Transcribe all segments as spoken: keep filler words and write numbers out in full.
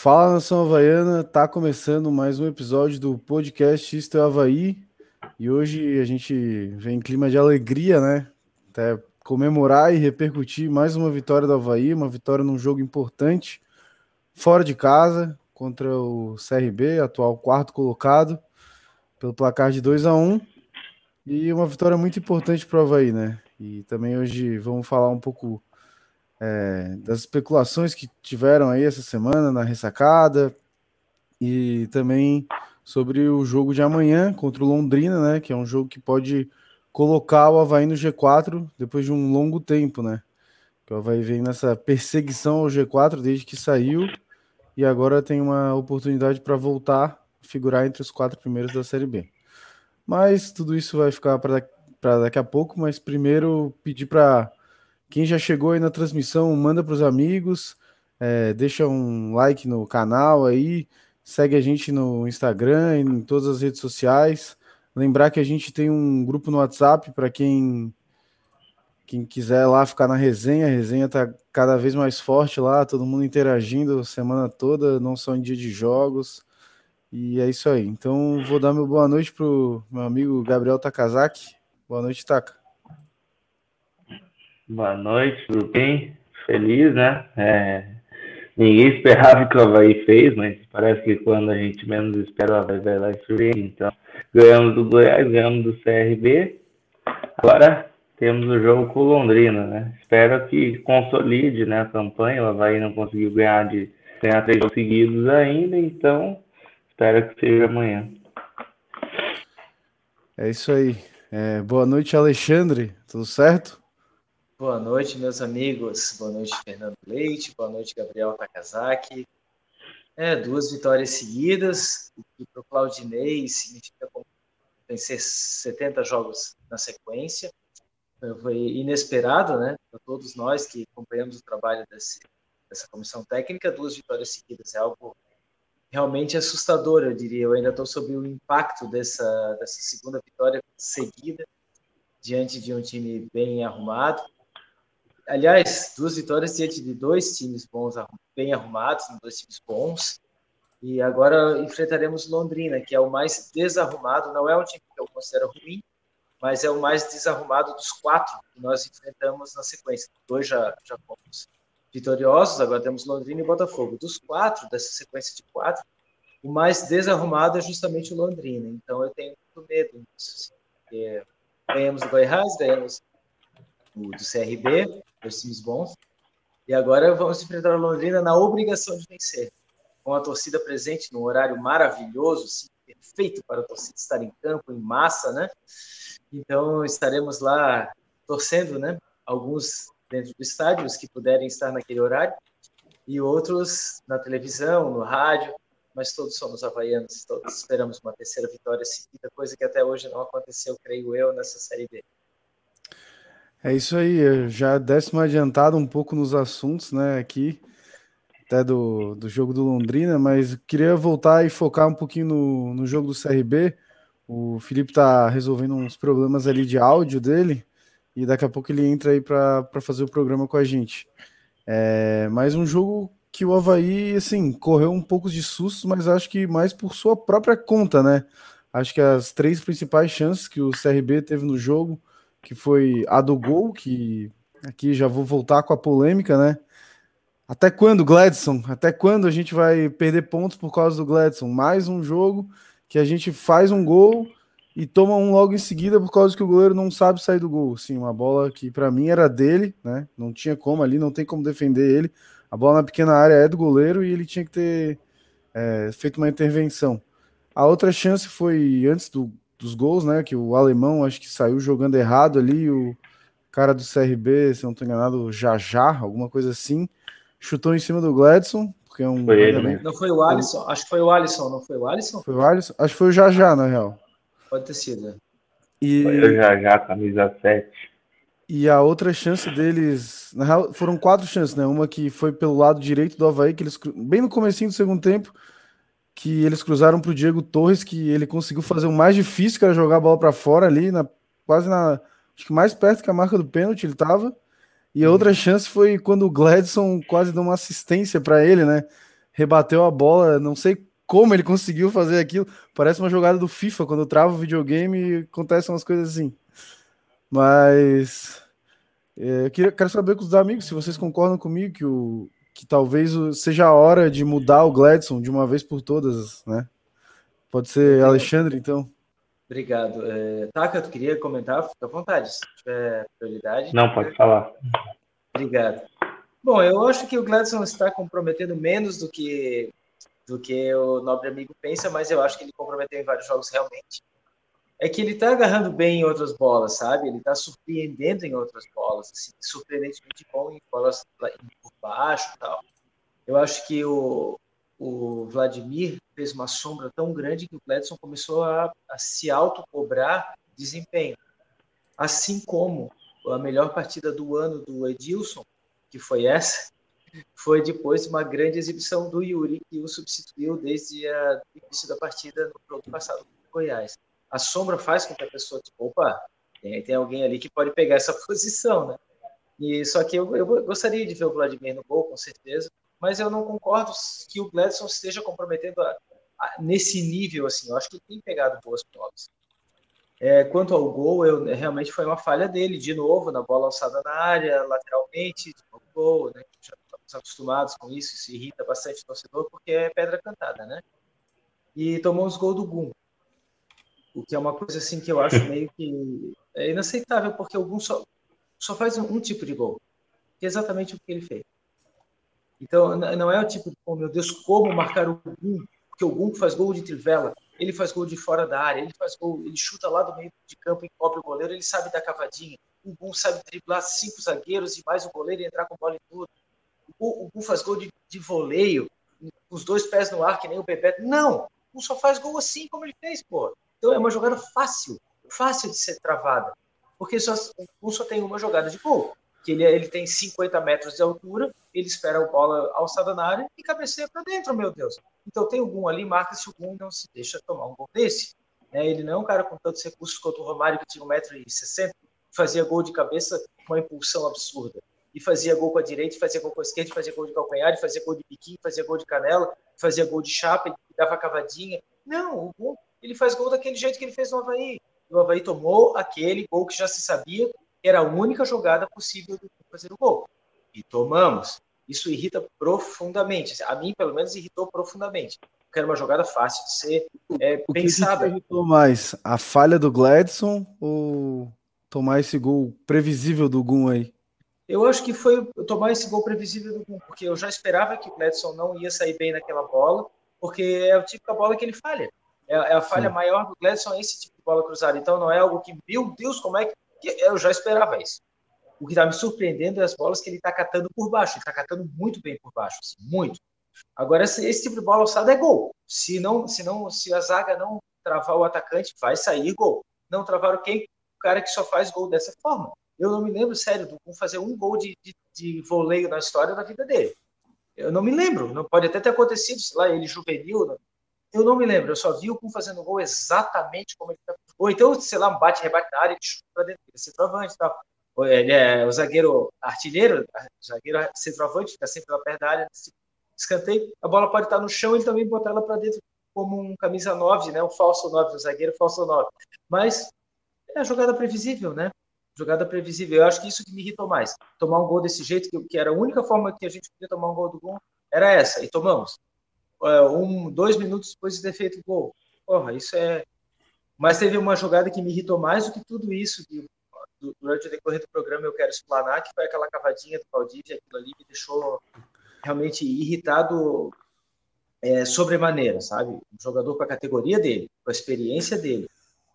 Fala, nação havaiana, tá começando mais um episódio do podcast Isto é Avaí, e hoje a gente vem em clima de alegria, né, até comemorar e repercutir mais uma vitória do Avaí, uma vitória num jogo importante, fora de casa, contra o C R B, atual quarto colocado, pelo placar de dois a um, e uma vitória muito importante para o Avaí, né, e também hoje vamos falar um pouco É, das especulações que tiveram aí essa semana na ressacada e também sobre o jogo de amanhã contra o Londrina, né, que é um jogo que pode colocar o Avaí no G quatro depois de um longo tempo, né, que o Avaí vem nessa perseguição ao G quatro desde que saiu e agora tem uma oportunidade para voltar a figurar entre os quatro primeiros da Série B. Mas tudo isso vai ficar para daqui a pouco, mas primeiro pedir para quem já chegou aí na transmissão, manda para os amigos, é, deixa um like no canal aí, segue a gente no Instagram, em todas as redes sociais. Lembrar que a gente tem um grupo no WhatsApp para quem, quem quiser lá ficar na resenha. A resenha está cada vez mais forte lá, todo mundo interagindo a semana toda, não só em dia de jogos. E é isso aí. Então, vou dar meu boa noite para o meu amigo Gabriel Takazaki. Boa noite, Taka. Boa noite, tudo bem? Feliz, né? É, ninguém esperava o que o Avaí fez, mas parece que quando a gente menos espera, o Avaí vai lá e surpreende. Então, ganhamos do Goiás, ganhamos do C R B. Agora temos o jogo com o Londrina, né? Espero que consolide, né, a campanha. O Avaí não conseguiu ganhar de ganhar três jogos seguidos ainda, então espero que seja amanhã. É isso aí. É, boa noite, Alexandre. Tudo certo? Boa noite, meus amigos. Boa noite, Fernando Leite. Boa noite, Gabriel Takazaki. É, duas vitórias seguidas. O que para o Claudinei significa vencer setenta jogos na sequência. Foi inesperado, né? Para todos nós que acompanhamos o trabalho desse, dessa comissão técnica, duas vitórias seguidas é algo realmente assustador, eu diria. Eu ainda estou sob o impacto dessa, dessa segunda vitória seguida diante de um time bem arrumado. Aliás, duas vitórias diante de dois times bons, bem arrumados, dois times bons. E agora enfrentaremos Londrina, que é o mais desarrumado. Não é um time que eu considero ruim, mas é o mais desarrumado dos quatro que nós enfrentamos na sequência. Dois já, já fomos vitoriosos, agora temos Londrina e Botafogo. Dos quatro, dessa sequência de quatro, o mais desarrumado é justamente o Londrina. Então eu tenho muito medo disso. Porque ganhamos do Goiás, ganhamos do C R B, dois times bons, e agora vamos enfrentar o Londrina na obrigação de vencer, com a torcida presente num horário maravilhoso, assim, perfeito para a torcida estar em campo, em massa, né? Então estaremos lá torcendo, né? Alguns dentro do estádio, os que puderem estar naquele horário, e outros na televisão, no rádio, mas todos somos havaianos, todos esperamos uma terceira vitória seguida, coisa que até hoje não aconteceu, creio eu, nessa Série B. É isso aí, já décimo adiantado um pouco nos assuntos, né, aqui, até do, do jogo do Londrina, mas queria voltar e focar um pouquinho no, no jogo do C R B. O Felipe tá resolvendo uns problemas ali de áudio dele, e daqui a pouco ele entra aí para fazer o programa com a gente. É, mas um jogo que o Avaí, assim, correu um pouco de susto, mas acho que mais por sua própria conta, né, acho que as três principais chances que o C R B teve no jogo, que foi a do gol, que aqui já vou voltar com a polêmica, né? Até quando, Gleudson? Até quando a gente vai perder pontos por causa do Gleudson? Mais um jogo que a gente faz um gol e toma um logo em seguida por causa que o goleiro não sabe sair do gol. Sim, uma bola que para mim era dele, né? Não tinha como ali, não tem como defender ele. A bola na pequena área é do goleiro e ele tinha que ter é, feito uma intervenção. A outra chance foi antes do dos gols, né, que o alemão acho que saiu jogando errado ali, o cara do C R B, se não estou enganado, Jajá, alguma coisa assim, chutou em cima do Gladson, porque é um... Foi ele, né? Não foi o Alisson, acho que foi o Alisson, não foi o Alisson? Foi o Alisson, acho que foi o Jajá, na real. Pode ter sido, né? E... Foi o Jajá, camisa sete. E a outra chance deles, na real, foram quatro chances, né, uma que foi pelo lado direito do Avaí, que eles, bem no comecinho do segundo tempo, que eles cruzaram para o Diego Torres, que ele conseguiu fazer o mais difícil, que era jogar a bola para fora ali, na, quase na... Acho que mais perto que a marca do pênalti ele estava. E a outra chance foi quando o Gleudson quase deu uma assistência para ele, né? rebateu a bola, não sei como ele conseguiu fazer aquilo, parece uma jogada do FIFA, quando trava o videogame acontecem umas coisas assim. Mas é, eu queria, quero saber com os amigos se vocês concordam comigo que, o, que talvez seja a hora de mudar o Gleudson de uma vez por todas, né? Pode ser Alexandre, então. Obrigado. É, Taka, tu queria comentar? Fica à vontade, se tiver prioridade. Não, pode falar. Obrigado. Bom, eu acho que o Gladson está comprometendo menos do que, do que o nobre amigo pensa, mas eu acho que ele comprometeu em vários jogos realmente. É que ele está agarrando bem em outras bolas, sabe? Ele está surpreendendo em outras bolas, assim, surpreendentemente bom em bolas por baixo e tal. Eu acho que o, o Vladimir fez uma sombra tão grande que o Gleudson começou a, a se autocobrar desempenho. Assim como a melhor partida do ano do Edilson, que foi essa, foi depois de uma grande exibição do Yuri, que o substituiu desde o início da partida no jogo passado do Goiás. A sombra faz com que a pessoa, tipo, opa, tem, tem alguém ali que pode pegar essa posição, né? E, só que eu, eu gostaria de ver o Vladimir no gol, com certeza, mas eu não concordo que o Gladson esteja comprometendo a, a, nesse nível, assim. Eu acho que ele tem pegado boas provas. É, quanto ao gol, eu, realmente foi uma falha dele, de novo, na bola alçada na área, lateralmente, de novo gol, né? Já estamos acostumados com isso, se irrita bastante o torcedor, porque é pedra cantada, né? E tomou uns gols do Gum. O que é uma coisa assim que eu acho meio que é inaceitável, porque o Gum só, só faz um, um tipo de gol, que é exatamente o que ele fez. Então, não é o tipo de, oh meu Deus, como marcar o Gum, porque o Gum faz gol de trivela, ele faz gol de fora da área, ele faz gol, ele chuta lá do meio de campo, encobre o goleiro, ele sabe dar cavadinha, o Gum sabe driblar cinco zagueiros e mais o goleiro e entrar com bola em tudo. O Gum faz gol de, de voleio, com os dois pés no ar, que nem o Bebeto. Não, o Gum só faz gol assim como ele fez, pô. Então é uma jogada fácil, fácil de ser travada, porque só, o Gum só tem uma jogada de gol, que ele, ele tem cinquenta metros de altura, ele espera a bola alçada na área e cabeceia para dentro, meu Deus. Então tem o Gum ali, marca-se o Gum, não se deixa tomar um gol desse. Né? Ele não é um cara com tantos recursos quanto o Romário, que tinha um metro e sessenta, fazia gol de cabeça com uma impulsão absurda. E fazia gol com a direita, fazia gol com a esquerda, fazia gol de calcanhar, fazia gol de biquinho, fazia gol de canela, fazia gol de chapa, dava cavadinha. Não, o Gum, ele faz gol daquele jeito que ele fez no Avaí. O Avaí tomou aquele gol que já se sabia, que era a única jogada possível de fazer o gol. E tomamos. Isso irrita profundamente. A mim, pelo menos, irritou profundamente. Porque era uma jogada fácil de ser é, o pensada. O que irritou mais? A falha do Gleudson ou tomar esse gol previsível do Gum aí? Eu acho que foi tomar esse gol previsível do Gum, porque eu já esperava que o Gleudson não ia sair bem naquela bola, porque é o tipo da bola que ele falha. É, é a falha Sim. maior do Gleudson, é esse tipo de bola cruzada. Então não é algo que, meu Deus, como é que... Eu já esperava isso. O que está me surpreendendo é as bolas que ele está catando por baixo. Ele está catando muito bem por baixo, assim, muito. Agora, esse, esse tipo de bola alçada é gol. Se, não, se, não, se a zaga não travar o atacante, vai sair gol. Não travar quem? O cara que só faz gol dessa forma. Eu não me lembro, sério, do Gum fazer um gol de, de, de voleio na história da vida dele. Eu não me lembro. Não, pode até ter acontecido, sei lá, ele juvenil. Não. Eu não me lembro. Eu só vi o Gum fazendo gol exatamente como ele está. Ou então, sei lá, um bate, rebate na área, ele chuta para dentro. Ele se travante e tal. Ele é o zagueiro artilheiro, o zagueiro centroavante, fica sempre lá perto da área, escanteio, a bola pode estar no chão, ele também botar ela para dentro como um camisa nove, né? Um falso nove, um zagueiro falso nove. Mas é a jogada previsível, né? Jogada previsível. Eu acho que isso que me irritou mais. Tomar um gol desse jeito, que era a única forma que a gente podia tomar um gol do gol, era essa, e tomamos. Um, dois minutos depois de ter feito o gol. Porra, isso é... Mas teve uma jogada que me irritou mais do que tudo isso, que durante o decorrer do programa eu quero explanar, que foi aquela cavadinha do Valdivia, aquilo ali me deixou realmente irritado é, sobremaneira, sabe? Um jogador com a categoria dele, com a experiência dele,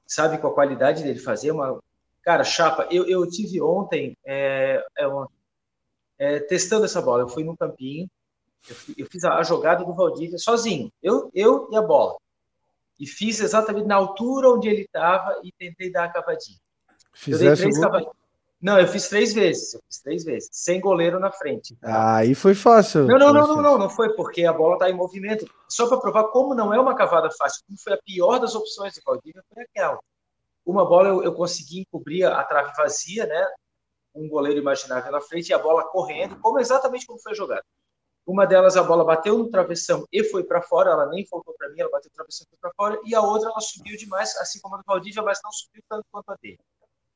sabe? Com a qualidade dele, fazer uma... Cara, chapa, eu, eu tive ontem é, é uma, é, testando essa bola, eu fui num campinho, eu, eu fiz a, a jogada do Valdivia sozinho, eu, eu e a bola, e fiz exatamente na altura onde ele estava e tentei dar a cavadinha. Fizesse eu dei três cava... Não, eu fiz três vezes, eu fiz três vezes, sem goleiro na frente. Tá? Aí foi fácil. Não, não, não, não, não, não foi, porque a bola tá em movimento. Só para provar como não é uma cavada fácil, como foi a pior das opções do Valdivia, foi aquela. Uma bola eu, eu consegui encobrir a trave vazia, né? Um goleiro imaginável na frente e a bola correndo, como exatamente como foi jogada. Uma delas, a bola bateu no travessão e foi para fora, ela nem faltou para mim, ela bateu no travessão e foi para fora, e a outra ela subiu demais, assim como a do Valdivia, mas não subiu tanto quanto a dele.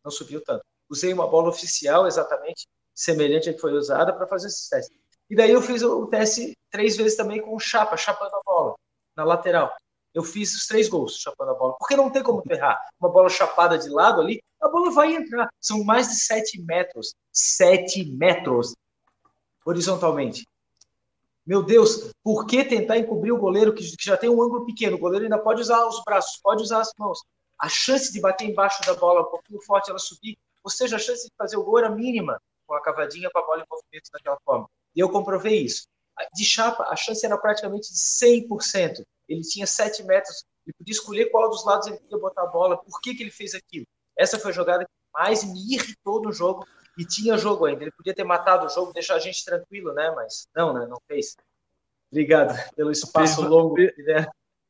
Não subiu tanto. Usei uma bola oficial, exatamente semelhante à que foi usada, para fazer esse teste. E daí eu fiz o teste três vezes também com chapa, chapando a bola, na lateral. Eu fiz os três gols chapando a bola, porque não tem como errar. Uma bola chapada de lado ali, a bola vai entrar. São mais de sete metros, sete metros, horizontalmente. Meu Deus, por que tentar encobrir o goleiro que já tem um ângulo pequeno? O goleiro ainda pode usar os braços, pode usar as mãos. A chance de bater embaixo da bola, um pouquinho forte, ela subir, ou seja, a chance de fazer o gol era mínima, com a cavadinha, com a bola em movimento daquela forma. E eu comprovei isso. De chapa, a chance era praticamente de cem por cento. Ele tinha sete metros, ele podia escolher qual dos lados ele queria botar a bola, por que, que ele fez aquilo. Essa foi a jogada que mais me irritou no jogo. E tinha jogo ainda, ele podia ter matado o jogo, deixar a gente tranquilo, né? Mas não, né? Não fez. Obrigado pelo espaço a longo. Né?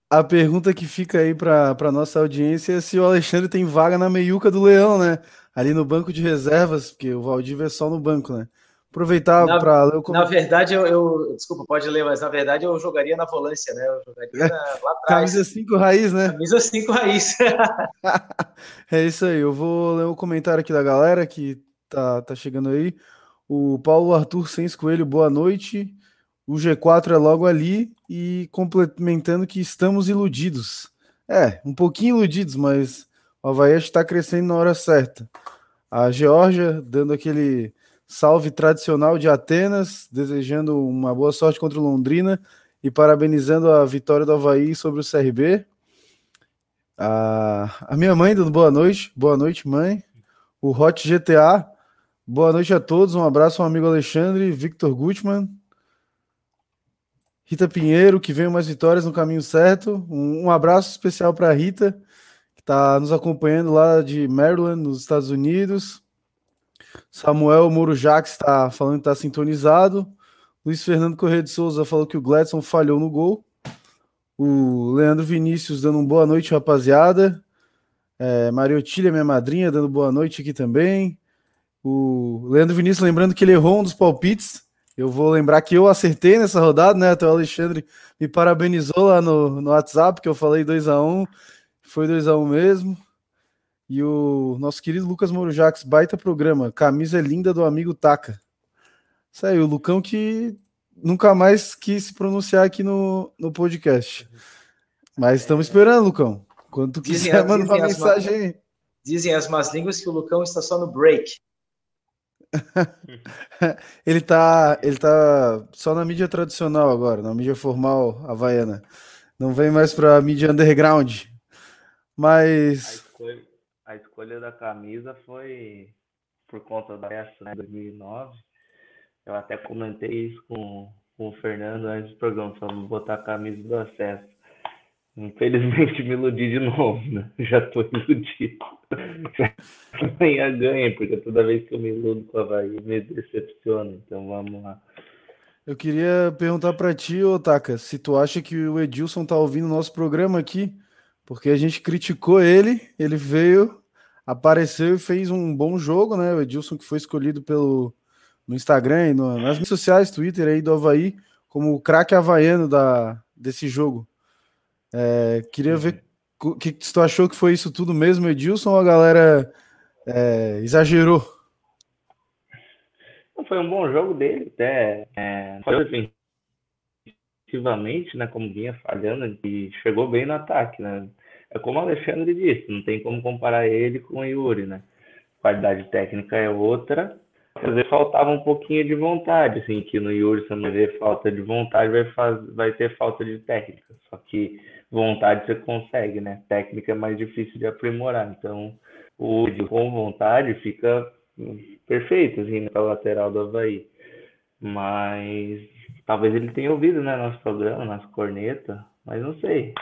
A pergunta que fica aí para a nossa audiência é se o Alexandre tem vaga na meiuca do Leão, né? Ali no banco de reservas, porque o Valdivia é só no banco, né? Aproveitar para ler o comentário. Na verdade, eu, eu... Desculpa, pode ler, mas na verdade eu jogaria na volância, né? Eu jogaria na, lá atrás. Camisa cinco raiz, né? Camisa cinco raiz. É isso aí, eu vou ler o comentário aqui da galera que Tá, tá chegando aí. O Paulo Arthur Sens Coelho, boa noite. O G quatro é logo ali e complementando que estamos iludidos. É, um pouquinho iludidos, mas o Avaí está crescendo na hora certa. A Geórgia dando aquele salve tradicional de Atenas, desejando uma boa sorte contra o Londrina e parabenizando a vitória do Avaí sobre o C R B. A, a minha mãe dando boa noite. Boa noite, mãe. O Hot G T A. Boa noite a todos, um abraço ao amigo Alexandre, Victor Gutmann, Rita Pinheiro, que venham mais vitórias no caminho certo, um, um abraço especial para a Rita, que está nos acompanhando lá de Maryland, nos Estados Unidos. Samuel Morujax está falando que está sintonizado. Luiz Fernando Corrêa de Souza falou que o Gleudson falhou no gol. O Leandro Vinícius dando um boa noite, rapaziada. É, Mariotília, minha madrinha, dando boa noite aqui também. O Leandro Vinícius lembrando que ele errou um dos palpites. Eu vou lembrar que eu acertei nessa rodada, né? Até o Alexandre me parabenizou lá no, no WhatsApp, que eu falei dois a um. Foi dois a um mesmo. E o nosso querido Lucas Morujax, baita programa. Camisa linda do amigo Taka. Isso aí, o Lucão que nunca mais quis se pronunciar aqui no, no podcast. Mas estamos esperando, Lucão. Quando tu dizem, quiser, manda uma mensagem aí. Dizem as más línguas que o Lucão está só no break. ele, tá, ele tá só na mídia tradicional agora, na mídia formal havaiana. Não vem mais pra mídia underground. Mas... A escolha, a escolha da camisa foi por conta da essa, né, dois mil e nove. Eu até comentei isso com, com o Fernando antes do programa, falando botar a camisa do acesso. Infelizmente me iludi de novo, né? Já tô iludido. Ganha, ganha, porque toda vez que eu me iludo com a Bahia, me decepciona. Então vamos lá. Eu queria perguntar para ti, Otaka, se tu acha que o Edilson tá ouvindo o nosso programa aqui, porque a gente criticou ele, ele veio, apareceu e fez um bom jogo, né? O Edilson que foi escolhido pelo, no Instagram e no, nas redes sociais, Twitter aí do Avaí, como o craque havaiano da, desse jogo. É, queria ver o que, que tu achou que foi isso tudo mesmo, Edilson, ou a galera é, exagerou? Foi um bom jogo dele, até é, foi defensivamente, né, como vinha falhando, e chegou bem no ataque, né? É como o Alexandre disse, não tem como comparar ele com o Yuri, né? A qualidade técnica é outra, às vezes faltava um pouquinho de vontade, assim, que no Yuri, se não ver falta de vontade, vai, faz... vai ter falta de técnica, só que vontade você consegue, né? Técnica é mais difícil de aprimorar. Então, o com vontade fica perfeito, assim, na lateral do Avaí. Mas talvez ele tenha ouvido, né, nosso programa, nossa corneta, mas não sei.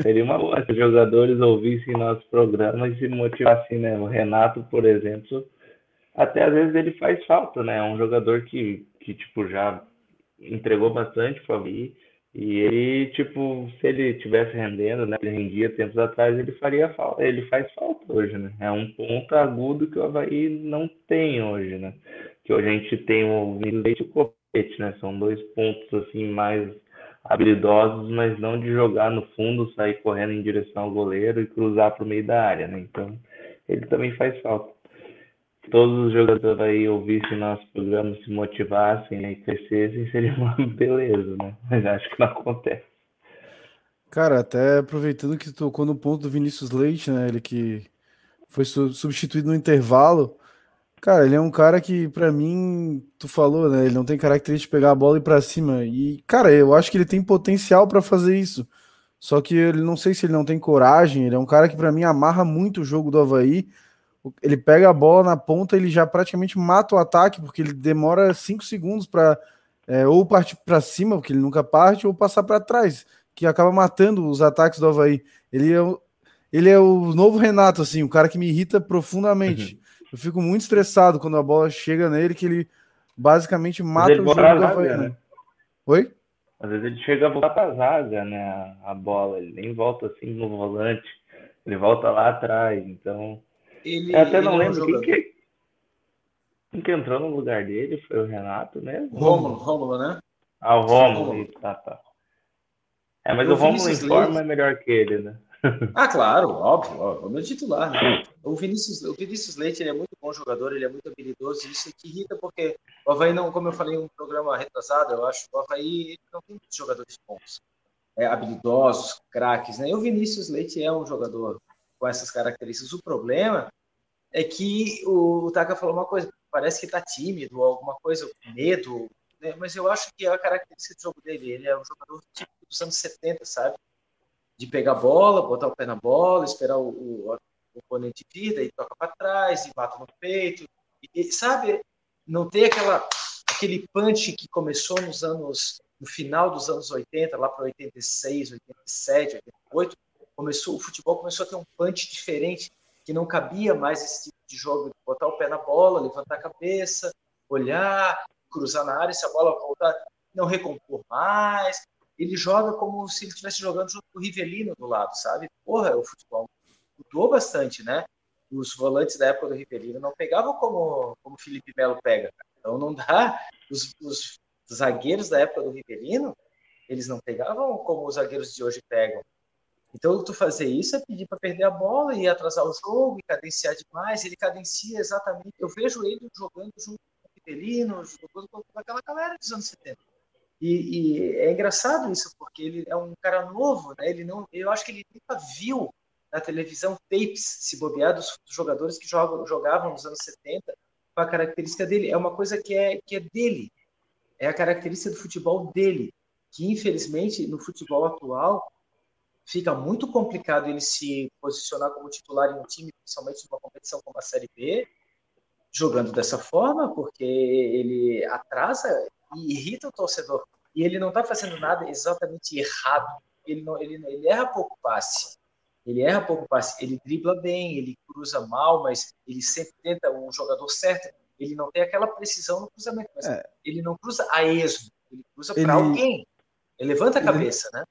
Seria uma boa se os jogadores ouvissem nosso programa e se motivassem, né? O Renato, por exemplo, até às vezes ele faz falta, né? É um jogador que, que tipo, já entregou bastante pro Avaí. E ele, tipo, se ele estivesse rendendo, né, ele rendia tempos atrás, ele faria falta, ele faz falta hoje, né? É um ponto agudo que o Avaí não tem hoje, né? Que hoje a gente tem o Vinícius Leite e o tapete, né? São dois pontos assim mais habilidosos, mas não de jogar no fundo, sair correndo em direção ao goleiro e cruzar para o meio da área, né? Então, ele também faz falta. Todos os jogadores aí ouvissem nosso programa, se motivassem, né, e crescessem, seria uma beleza, né? Mas acho que não acontece. Cara, até aproveitando que tocou no ponto do Vinícius Leite, né? Ele que foi substituído no intervalo. Cara, ele é um cara que, pra mim, tu falou, né? Ele não tem característica de pegar a bola e ir pra cima. E, cara, eu acho que ele tem potencial pra fazer isso. Só que ele não sei se ele não tem coragem. Ele é um cara que, pra mim, amarra muito o jogo do Avaí. Ele pega a bola na ponta, ele já praticamente mata o ataque, porque ele demora cinco segundos para é, ou partir para cima, porque ele nunca parte, ou passar para trás, que acaba matando os ataques do Avaí. Ele é o, ele é o novo Renato, assim, o cara que me irrita profundamente. Uhum. Eu fico muito estressado quando a bola chega nele, que ele basicamente mata ele o jogo do Avaí. Né? Né? Oi? Às vezes ele chega a voltar para a zaga, né? A bola, ele nem volta assim no volante, ele volta lá atrás, então... Ele, eu até não lembro quem que, quem que entrou no lugar dele, foi o Renato mesmo? Romulo, Romulo, né? Ah, o Romulo, tá, tá. É, mas eu o Romulo em forma é melhor que ele, né? Ah, claro, óbvio, óbvio, o meu titular, né? O Vinícius, o Vinícius Leite, ele é muito bom jogador, ele é muito habilidoso, e isso que irrita porque o Avaí não, como eu falei em um programa retrasado, eu acho, o Avaí não tem muitos jogadores bons, é, habilidosos, craques, né? E o Vinícius Leite é um jogador com essas características. O problema é que o Taka falou uma coisa, parece que tá tímido, alguma coisa, medo, né? Mas eu acho que é a característica do jogo dele. Ele é um jogador tipo dos anos setenta, sabe? De pegar a bola, botar o pé na bola, esperar o, o, o oponente vir, daí toca para trás, e bate no peito, e, e, sabe? Não tem aquela, aquele punch que começou nos anos, no final dos anos oitenta, lá para oitenta e seis, oitenta e sete, oitenta e oito, Começou, o futebol começou a ter um punch diferente, que não cabia mais esse tipo de jogo, de botar o pé na bola, levantar a cabeça, olhar, cruzar na área, se a bola voltar, não recompor mais. Ele joga como se ele estivesse jogando junto com o Rivelino do lado, sabe? Porra, o futebol mudou bastante, né? Os volantes da época do Rivelino não pegavam como o Felipe Melo pega, cara. Então não dá. Os, os zagueiros da época do Rivelino, eles não pegavam como os zagueiros de hoje pegam. Então, tu fazer isso é pedir para perder a bola e atrasar o jogo, e cadenciar demais. Ele cadencia exatamente... Eu vejo ele jogando junto com o Rivelino, jogando com aquela galera dos anos setenta. E, e é engraçado isso, porque ele é um cara novo, né? Ele não, eu acho que ele nunca viu na televisão tapes, se bobear, dos, dos jogadores que jogam, jogavam nos anos setenta, com a característica dele. É uma coisa que é, que é dele. É a característica do futebol dele, que, infelizmente, no futebol atual... Fica muito complicado ele se posicionar como titular em um time, principalmente numa competição como a Série B, jogando dessa forma, porque ele atrasa e irrita o torcedor. E ele não está fazendo nada exatamente errado. Ele, não, ele, ele erra pouco passe. Ele erra pouco passe. Ele dribla bem, ele cruza mal, mas ele sempre tenta o jogador certo. Ele não tem aquela precisão no cruzamento. Mas é. Ele não cruza a esmo. Ele cruza para ele... alguém. Ele levanta a cabeça, ele... né?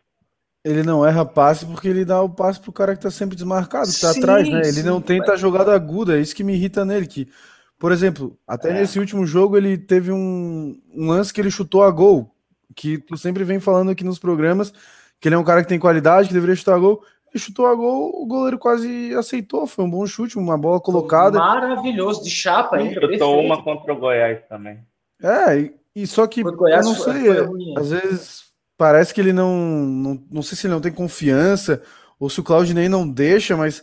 Ele não erra passe porque ele dá o passe pro cara que tá sempre desmarcado, que tá sim, atrás, né? Ele sim, não tenta mas... jogada aguda, é isso que me irrita nele. Que, por exemplo, até é. nesse último jogo ele teve um, um lance que ele chutou a gol, que tu sempre vem falando aqui nos programas, que ele é um cara que tem qualidade, que deveria chutar a gol. Ele chutou a gol, o goleiro quase aceitou, foi um bom chute, uma bola colocada. Maravilhoso, de chapa ainda. Chutou uma contra o Goiás também. É, e, e só que, eu não sei, é, às vezes... Parece que ele não, não... Não sei se ele não tem confiança ou se o Claudinei não deixa, mas...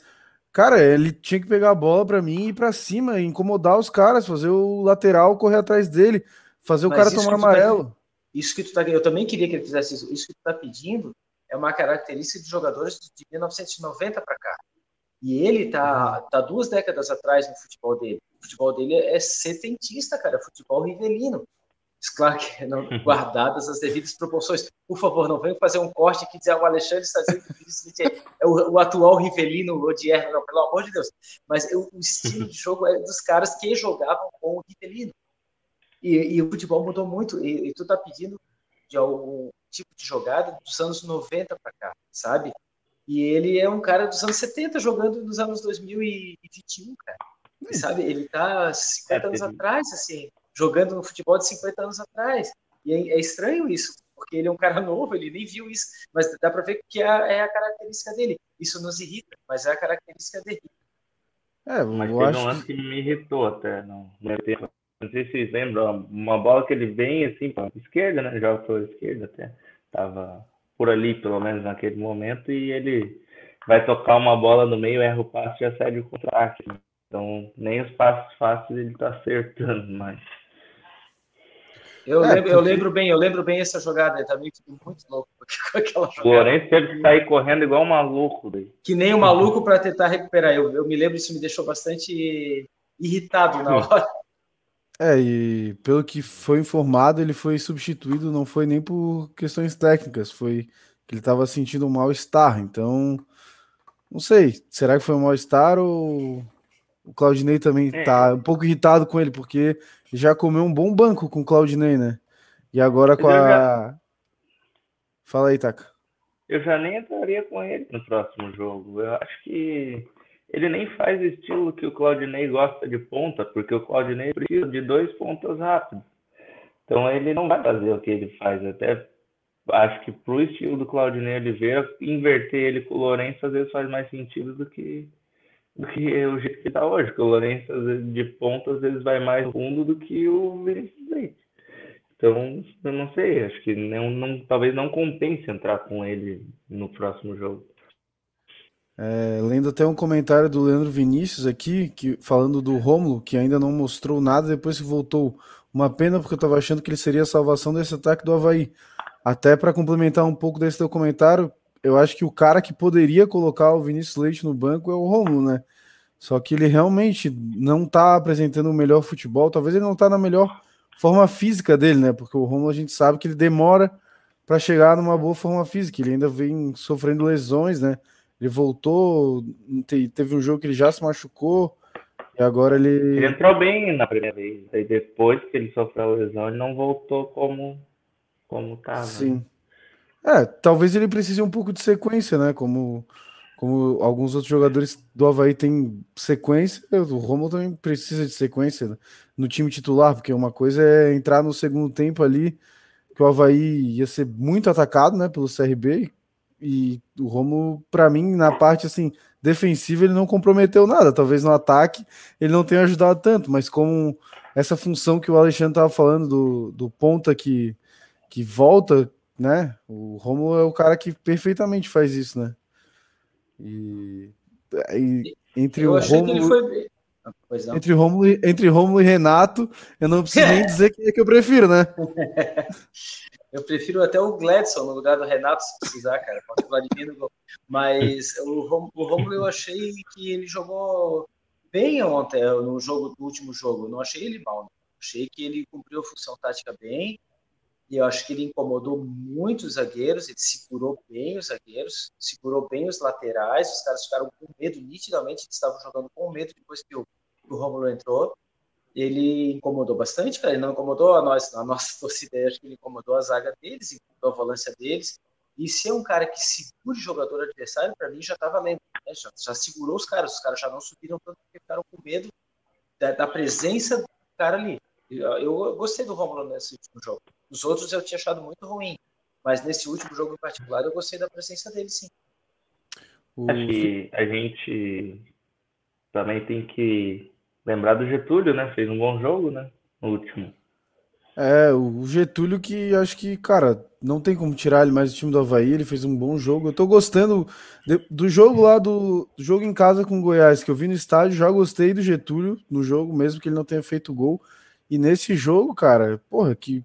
Cara, ele tinha que pegar a bola pra mim e ir pra cima, incomodar os caras, fazer o lateral correr atrás dele, fazer mas o cara tomar amarelo. Tá, isso que tu tá... Eu também queria que ele fizesse isso. Isso que tu tá pedindo é uma característica de jogadores de mil novecentos e noventa pra cá. E ele tá, tá duas décadas atrás no futebol dele. O futebol dele é setentista, cara. Futebol rivelino. Claro que não, guardadas as devidas proporções. Por favor, não venham fazer um corte aqui e dizer que o Alexandre está dizendo que é o, o atual Rivelino odierno, não, pelo amor de Deus. Mas eu, o estilo de jogo é dos caras que jogavam com o Rivelino. E, e o futebol mudou muito. E, e tu tá pedindo de algum tipo de jogada dos anos noventa para cá, sabe? E ele é um cara dos anos setenta jogando nos anos dois mil e vinte e um, cara. Sabe? Ele tá cinquenta anos atrás, assim... jogando no futebol de cinquenta anos atrás. E é, é estranho isso, porque ele é um cara novo, ele nem viu isso, mas dá para ver que é, é a característica dele. Isso nos irrita, mas é a característica dele. É, mas teve acho... um lance que me irritou até. Não, não sei se vocês lembram, uma bola que ele vem assim para esquerda, né? Joga para esquerda até. Tava por ali, pelo menos naquele momento, e ele vai tocar uma bola no meio, erra o passe e já sai de contra-ataque. Então, nem os passos fáceis ele tá acertando mais. Eu, é, lembro, porque... eu lembro bem, eu lembro bem essa jogada, eu também fiquei muito louco com aquela jogada. O Lourenço teve que sair correndo igual um maluco. Daí. Que nem um maluco para tentar recuperar. Eu, eu me lembro, isso me deixou bastante irritado na hora. É, e pelo que foi informado, ele foi substituído, não foi nem por questões técnicas, foi que ele estava sentindo um mal-estar. Então, não sei, será que foi um mal-estar ou... O Claudinei também é. tá um pouco irritado com ele, porque já comeu um bom banco com o Claudinei, né? E agora com a... Fala aí, Taka. Eu já nem entraria com ele no próximo jogo. Eu acho que ele nem faz o estilo que o Claudinei gosta de ponta, porque o Claudinei precisa de dois pontas rápidos. Então ele não vai fazer o que ele faz. Até acho que pro estilo do Claudinei Oliveira, inverter ele com o Lourenço às vezes faz mais sentido do que... do que o jeito que tá hoje, porque o Lourenço de ponta às vezes vai mais fundo do que o Vinícius Leite. Então, eu não sei, acho que não, não, talvez não compense entrar com ele no próximo jogo. É, lendo até um comentário do Leandro Vinícius aqui, que, falando do Romulo, que ainda não mostrou nada, depois que voltou. Uma pena, porque eu estava achando que ele seria a salvação desse ataque do Avaí. Até para complementar um pouco desse teu comentário, eu acho que o cara que poderia colocar o Vinícius Leite no banco é o Romulo, né? Só que ele realmente não tá apresentando o melhor futebol, talvez ele não tá na melhor forma física dele, né? Porque o Romulo a gente sabe que ele demora para chegar numa boa forma física, ele ainda vem sofrendo lesões, né? Ele voltou, teve um jogo que ele já se machucou, e agora ele... Ele entrou bem na primeira vez, aí depois que ele sofreu a lesão, ele não voltou como, como tava. Sim. É, talvez ele precise um pouco de sequência, né? Como, como alguns outros jogadores do Avaí têm sequência, o Romulo também precisa de sequência, né, no time titular, porque uma coisa é entrar no segundo tempo ali, que o Avaí ia ser muito atacado, né, pelo C R B, e o Romulo, para mim, na parte assim defensiva, ele não comprometeu nada. Talvez no ataque ele não tenha ajudado tanto, mas como essa função que o Alexandre estava falando do, do ponta que, que volta, né? O Romulo é o cara que perfeitamente faz isso, né? E, e entre eu o Romulo foi... ah, entre Romulo e, entre Romulo e Renato, eu não preciso nem dizer quem é que eu prefiro, né? Eu prefiro até o Gladson no lugar do Renato, se precisar, cara. Pode falar de mim no gol. Mas o Romulo, o Romulo eu achei que ele jogou bem ontem no jogo, no último jogo. Não achei ele mal, não. Achei que ele cumpriu a função tática bem. E eu acho que ele incomodou muito os zagueiros, ele segurou bem os zagueiros, segurou bem os laterais, os caras ficaram com medo, nitidamente eles estavam jogando com medo depois que o, o Romulo entrou. Ele incomodou bastante, cara, ele não incomodou a, nós, a nossa torcida, eu acho que ele incomodou a zaga deles, incomodou a volância deles. E se é um cara que segura o jogador adversário, para mim já tá valendo, né? já, já segurou os caras, os caras já não subiram tanto porque ficaram com medo da, da presença do cara ali. Eu, eu gostei do Romulo nesse último jogo. Os outros eu tinha achado muito ruim, mas nesse último jogo em particular eu gostei da presença dele, sim. Acho que a gente também tem que lembrar do Getúlio, né? Fez um bom jogo, né? No último. É, o Getúlio que acho que, cara, não tem como tirar ele mais do time do Avaí, ele fez um bom jogo. Eu tô gostando do jogo lá, do, do jogo em casa com o Goiás, que eu vi no estádio, já gostei do Getúlio no jogo, mesmo que ele não tenha feito gol. E nesse jogo, cara, porra, que...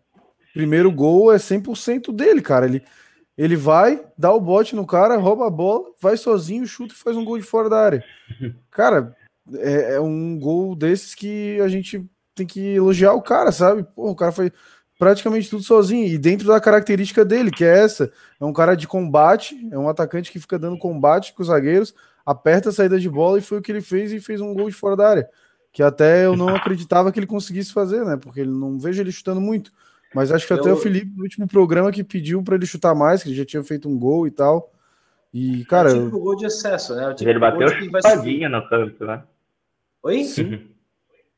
primeiro gol é cem por cento dele, cara. Ele, ele vai, dá o bote no cara, rouba a bola, vai sozinho, chuta e faz um gol de fora da área. Cara, é, é um gol desses que a gente tem que elogiar o cara, sabe? Pô, o cara foi praticamente tudo sozinho. E dentro da característica dele, que é essa, é um cara de combate, é um atacante que fica dando combate com os zagueiros, aperta a saída de bola e foi o que ele fez e fez um gol de fora da área. Que até eu não acreditava que ele conseguisse fazer, né? Porque eu não vejo ele chutando muito. Mas acho que eu... até o Felipe, no último programa, que pediu para ele chutar mais, que ele já tinha feito um gol e tal. E, cara... O tipo gol de acesso, né? O tipo ele bateu chapadinha no canto, né? Oi? Sim.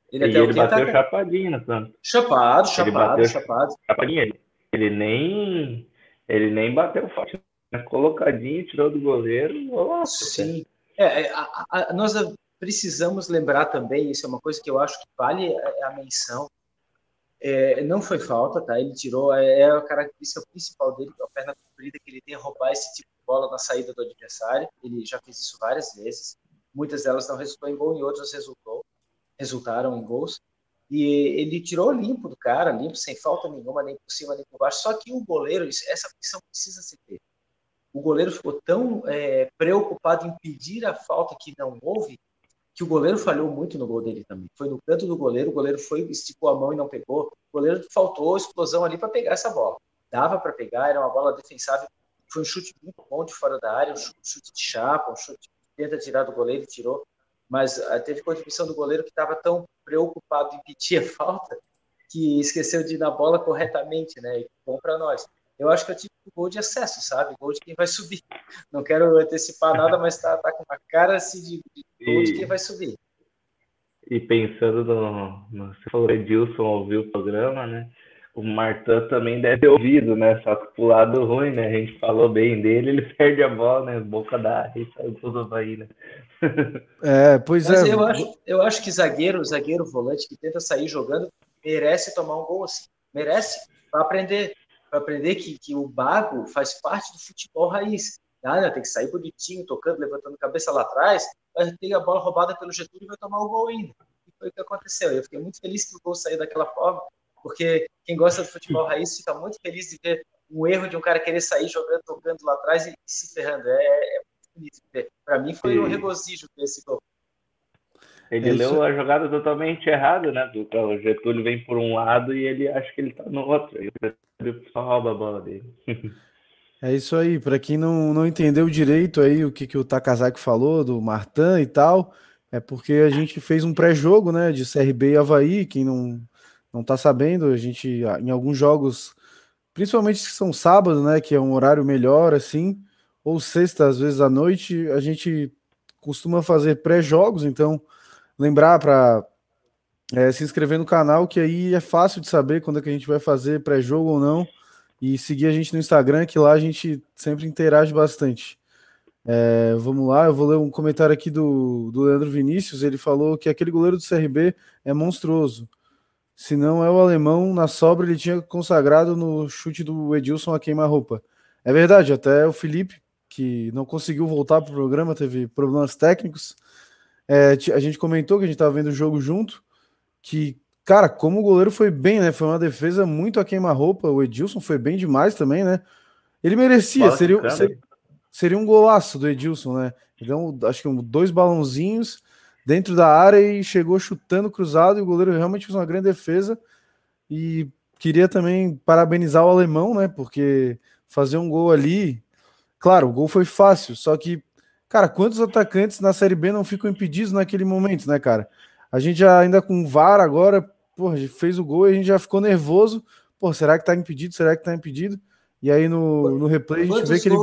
Ele, até ele bateu tá... chapadinha no canto. Chapado, chapado, ele bateu chapado. Chapadinha. Ele nem, ele nem bateu forte, né? Colocadinho, tirou do goleiro. Nossa, sim. É, a, a, nós precisamos lembrar também, isso é uma coisa que eu acho que vale a, a menção. É, não foi falta, tá? Ele tirou, é, é a característica principal dele, a perna comprida, que ele tem, roubar esse tipo de bola na saída do adversário. Ele já fez isso várias vezes. Muitas delas não resultou em gol, em outras resultou, resultaram em gols. E ele tirou limpo do cara, limpo, sem falta nenhuma, nem por cima, nem por baixo. Só que o goleiro, essa função precisa ser feita. O goleiro ficou tão é, preocupado em pedir a falta que não houve, que o goleiro falhou muito no gol dele também. Foi no canto do goleiro, o goleiro foi, esticou a mão e não pegou. O goleiro faltou explosão ali para pegar essa bola. Dava para pegar, era uma bola defensável. Foi um chute muito bom de fora da área, um chute de chapa, um chute que tenta tirar do goleiro e tirou. Mas teve contribuição do goleiro, que estava tão preocupado em pedir a falta que esqueceu de ir na bola corretamente, né? E bom para nós. Eu acho que é tipo gol de acesso, sabe? Gol de quem vai subir. Não quero antecipar nada, mas tá, tá com uma cara assim de, de gol e, de quem vai subir. E pensando no, no... Você falou que o Edilson ouviu o programa, né? O Martã também deve ter ouvido, né? Só que pro lado ruim, né? A gente falou bem dele, ele perde a bola, né? Boca da área e saiu tudo Avaí, né? É, pois mas é. Eu acho, eu acho que zagueiro, zagueiro volante que tenta sair jogando, merece tomar um gol assim. Merece, para aprender, para aprender que, que o bago faz parte do futebol raiz. Ah, não, tem que sair bonitinho, tocando, levantando cabeça lá atrás, mas tem a bola roubada pelo Getúlio e vai tomar o gol ainda. E foi o que aconteceu. Eu fiquei muito feliz que o gol saiu daquela forma, porque quem gosta do futebol raiz fica muito feliz de ver um erro de um cara querer sair jogando, tocando lá atrás e se ferrando. É, é muito bonito de ver. Para mim foi um regozijo ver esse gol. Ele é leu a jogada totalmente errada, né? O Getúlio vem por um lado e ele acha que ele tá no outro. O Getúlio só rouba a bola dele. É isso aí. Para quem não, não entendeu direito aí o que, que o Takazaki falou do Martã e tal, é porque a gente fez um pré-jogo, né? De C R B e Avaí, quem não... Não tá sabendo, a gente, em alguns jogos, principalmente que são sábado, né, que é um horário melhor, assim, ou sexta, às vezes, à noite, a gente costuma fazer pré-jogos, então, lembrar para é, se inscrever no canal, que aí é fácil de saber quando é que a gente vai fazer pré-jogo ou não, e seguir a gente no Instagram, que lá a gente sempre interage bastante. É, vamos lá, eu vou ler um comentário aqui do, do Leandro Vinícius, ele falou que aquele goleiro do C R B é monstruoso. Se não é o alemão, na sobra ele tinha consagrado no chute do Edilson a queima-roupa. É verdade, até o Felipe, que não conseguiu voltar para o programa, teve problemas técnicos. É, a gente comentou que a gente estava vendo o jogo junto, que, cara, como o goleiro foi bem, né? Foi uma defesa muito a queima-roupa. O Edilson foi bem demais também, né? Ele merecia, seria, seria, seria um golaço do Edilson, né? Então, acho que dois balãozinhos dentro da área e chegou chutando cruzado, e o goleiro realmente fez uma grande defesa. E queria também parabenizar o alemão, né, porque fazer um gol ali, claro, o gol foi fácil, só que, cara, quantos atacantes na Série B não ficam impedidos naquele momento, né, cara? A gente já ainda com o V A R agora, porra, fez o gol e a gente já ficou nervoso, pô, será que tá impedido, será que tá impedido? E aí no, no replay a gente vê que ele...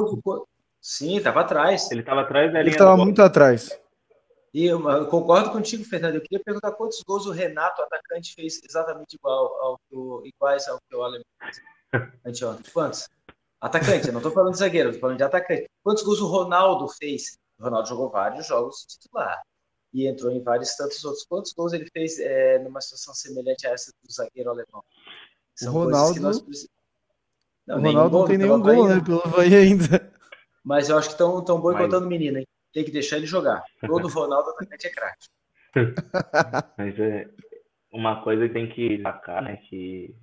Sim, tava atrás, ele tava atrás da linha. Ele tava muito atrás. E eu concordo contigo, Fernando. Eu queria perguntar quantos gols o Renato, o atacante, fez exatamente igual ao que o, iguais ao que o alemão fez. Quantos? Atacante, eu não estou falando de zagueiro, estou falando de atacante. Quantos gols o Ronaldo fez? O Ronaldo jogou vários jogos de titular e entrou em vários tantos outros. Quantos gols ele fez é, numa situação semelhante a essa do zagueiro alemão? São o Ronaldo, que nós precisamos... não, o Ronaldo não tem nenhum gol, né? Pelo Avaí ainda. Mas eu acho que estão tão boicotando o menino, hein? Tem que deixar ele jogar. Todo Ronaldo atacante é craque. Mas é uma coisa que tem que sacar, né? Que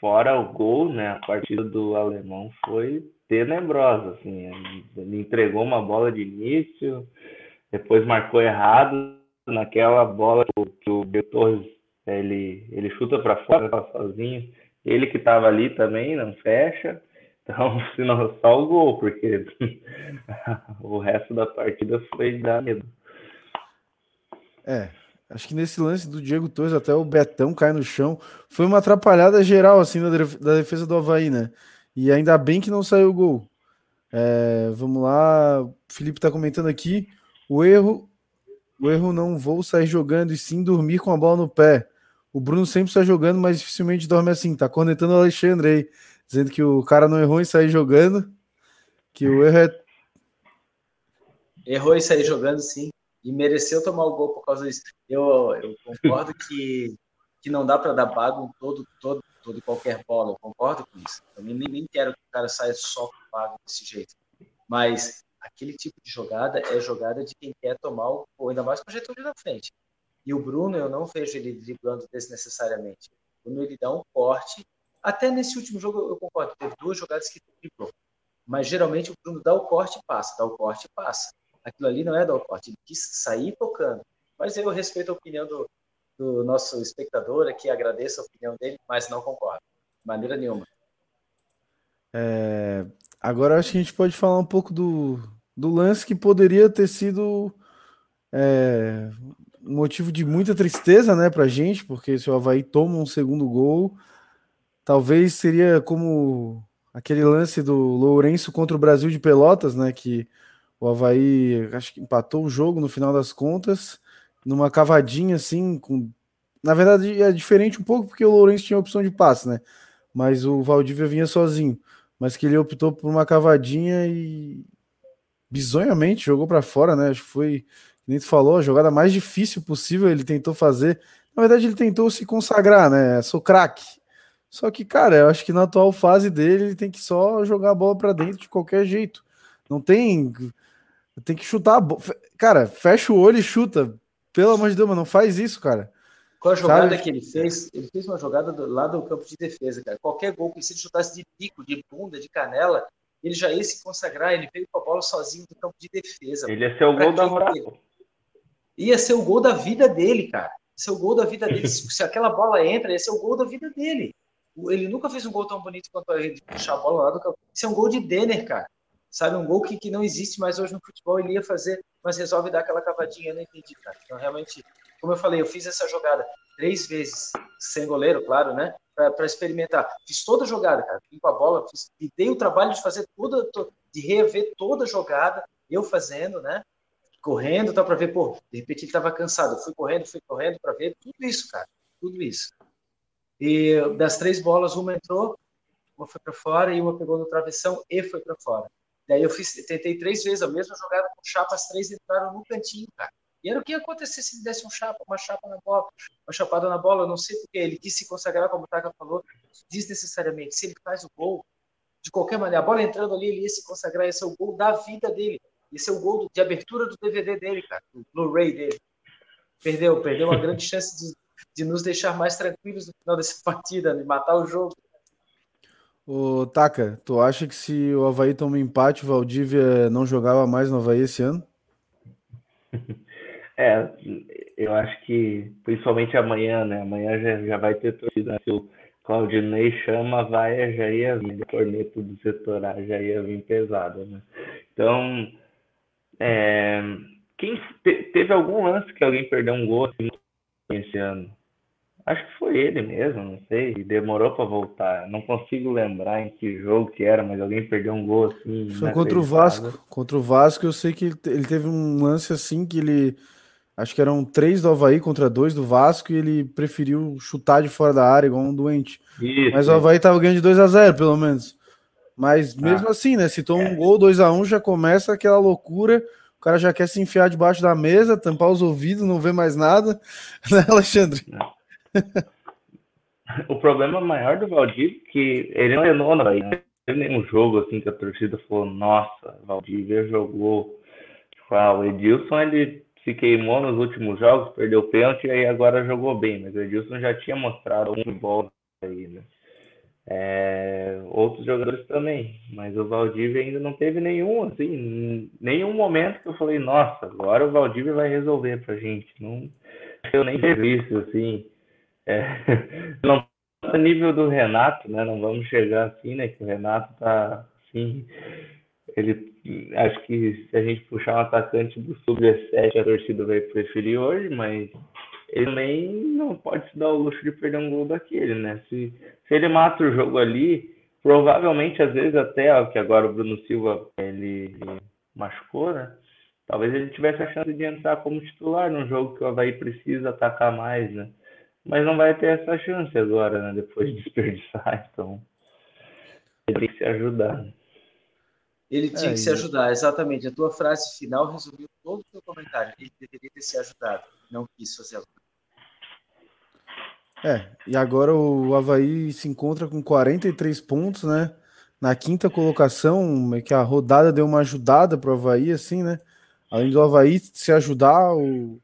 fora o gol, né? A partida do alemão foi tenebrosa, assim. Ele entregou uma bola de início, depois marcou errado naquela bola que o Diego Torres ele, ele chuta para fora sozinho. Ele que estava ali também não fecha. Então, se não, só o gol, porque o resto da partida foi dar medo. É, acho que nesse lance do Diego Torres, até o Betão cai no chão. Foi uma atrapalhada geral, assim, da defesa do Avaí, né? E ainda bem que não saiu o gol. É, vamos lá, o Felipe tá comentando aqui. O erro, o erro não vou sair jogando, e sim dormir com a bola no pé. O Bruno sempre sai jogando, mas dificilmente dorme assim. Tá cornetando o Alexandre aí. dizendo que o cara não errou em sair jogando, que o erro é... Errou em sair jogando, sim, e mereceu tomar o gol por causa disso. Eu, eu concordo que, que não dá para dar bago em todo, todo, todo qualquer bola, eu concordo com isso. Eu nem, nem quero que o cara saia só com bago desse jeito, mas aquele tipo de jogada é jogada de quem quer tomar o gol, ainda mais com o Getúlio na frente. E o Bruno, eu não vejo ele driblando desnecessariamente. O Bruno, ele dá um corte. Até nesse último jogo, eu concordo, teve duas jogadas que driblou. Mas, geralmente, o Bruno dá o corte e passa, dá o corte e passa. Aquilo ali não é dar o corte, ele quis sair tocando. Mas eu respeito a opinião do, do nosso espectador aqui, agradeço a opinião dele, mas não concordo, de maneira nenhuma. É, agora, acho que a gente pode falar um pouco do, do lance que poderia ter sido... É... motivo de muita tristeza, né, pra gente, porque se o Avaí toma um segundo gol, talvez seria como aquele lance do Lourenço contra o Brasil de Pelotas, né, que o Avaí, acho que empatou o jogo no final das contas, numa cavadinha assim, com... na verdade é diferente um pouco porque o Lourenço tinha a opção de passe, né, mas o Valdivia vinha sozinho, mas que ele optou por uma cavadinha e bizonhamente jogou pra fora, né, acho que foi... Nem tu falou, a jogada mais difícil possível ele tentou fazer. Na verdade, ele tentou se consagrar, né? Sou craque. Só que, cara, eu acho que na atual fase dele, ele tem que só jogar a bola pra dentro de qualquer jeito. Não tem... Tem que chutar a bola. Cara, fecha o olho e chuta. Pelo amor de Deus, mas não faz isso, cara. Qual a jogada, sabe, que ele fez? Ele fez uma jogada do, lá do campo de defesa, cara. Qualquer gol que se ele chutasse de bico, de bunda, de canela, ele já ia se consagrar. Ele veio com a bola sozinho do campo de defesa. Ele ia ser o gol da Roraima. Ia ser o gol da vida dele, cara. Ia ser o gol da vida dele. Se aquela bola entra, ia ser o gol da vida dele. Ele nunca fez um gol tão bonito quanto ele puxar a bola lá do campo. Isso é um gol de Denner, cara. Sabe, um gol que, que não existe mais hoje no futebol. Ele ia fazer, mas resolve dar aquela cavadinha. Eu não entendi, cara. Então, realmente, como eu falei, eu fiz essa jogada três vezes, sem goleiro, claro, né? Pra, pra experimentar. Fiz toda a jogada, cara. Vim com a bola, fiz, e dei o trabalho de fazer toda, to, de rever toda a jogada, eu fazendo, né? Correndo, tá, para ver, pô, de repente ele tava cansado, eu fui correndo, fui correndo para ver, tudo isso, cara, tudo isso. E das três bolas, uma entrou, uma foi para fora e uma pegou no travessão e foi para fora. Daí eu fiz, tentei três vezes a mesma jogada com chapa, as três entraram no cantinho, cara. E era o que ia acontecer se ele desse um chapa, uma chapa na bola, uma chapada na bola, eu não sei porque, ele quis se consagrar, como o Taka falou, desnecessariamente. Se ele faz o gol, de qualquer maneira, a bola entrando ali, ele ia se consagrar, ia ser o gol da vida dele. Esse é o gol de abertura do D V D dele, cara, do Blu-ray dele. Perdeu, perdeu uma grande chance de, de nos deixar mais tranquilos no final dessa partida, de matar o jogo. Ô, Taka, tu acha que se o Avaí toma empate, o Valdívia não jogava mais no Avaí esse ano? É, eu acho que, principalmente amanhã, né? Amanhã já, já vai ter torcida. Se o Claudinei chama, vai, já ia vir. O corneto do setor A já ia vir pesado, né? Então... É, quem te, teve algum lance que alguém perdeu um gol assim, esse ano? Acho que foi ele mesmo, não sei. Demorou para voltar. Não consigo lembrar em que jogo que era, mas alguém perdeu um gol assim. Foi contra o Vasco. Contra o Vasco, eu sei que ele, ele teve um lance assim que ele... Acho que eram três do Avaí contra dois do Vasco e ele preferiu chutar de fora da área igual um doente. Isso. Mas o Avaí tava ganhando de dois a zero, pelo menos. Mas mesmo ah, assim, né? Se toma é. um gol, dois a um, já começa aquela loucura. O cara já quer se enfiar debaixo da mesa, tampar os ouvidos, não ver mais nada. Né, Alexandre? O problema maior do Valdívia é que ele não treinou, não teve nenhum jogo assim que a torcida falou: nossa, Valdívia jogou. Ah, o Edilson, ele se queimou nos últimos jogos, perdeu o pênalti e aí agora jogou bem. Mas o Edilson já tinha mostrado um gol aí, né? É, outros jogadores também, mas o Valdívia ainda não teve nenhum, assim, nenhum momento que eu falei, nossa, agora o Valdívia vai resolver pra gente. Não, eu nem vi isso, assim, é, não a nível do Renato, né, não vamos chegar assim, né, que o Renato tá, assim, ele, acho que se a gente puxar um atacante do sub dezessete, a torcida vai preferir hoje, mas... ele também não pode se dar o luxo de perder um gol daquele, né? Se, se ele mata o jogo ali, provavelmente, às vezes, até, ó, que agora o Bruno Silva, ele machucou, né? Talvez ele tivesse a chance de entrar como titular num jogo que o Avaí precisa atacar mais, né? Mas não vai ter essa chance agora, né? Depois de desperdiçar, então... Ele tem que se ajudar. Ele tinha é, que se ajudar, exatamente. A tua frase final resumiu todo o teu comentário. Ele deveria ter se ajudado, não quis fazer. É, e agora o Avaí se encontra com quarenta e três pontos, né? Na quinta colocação, é que a rodada deu uma ajudada para o Avaí, assim, né? Além do Avaí se ajudar, o...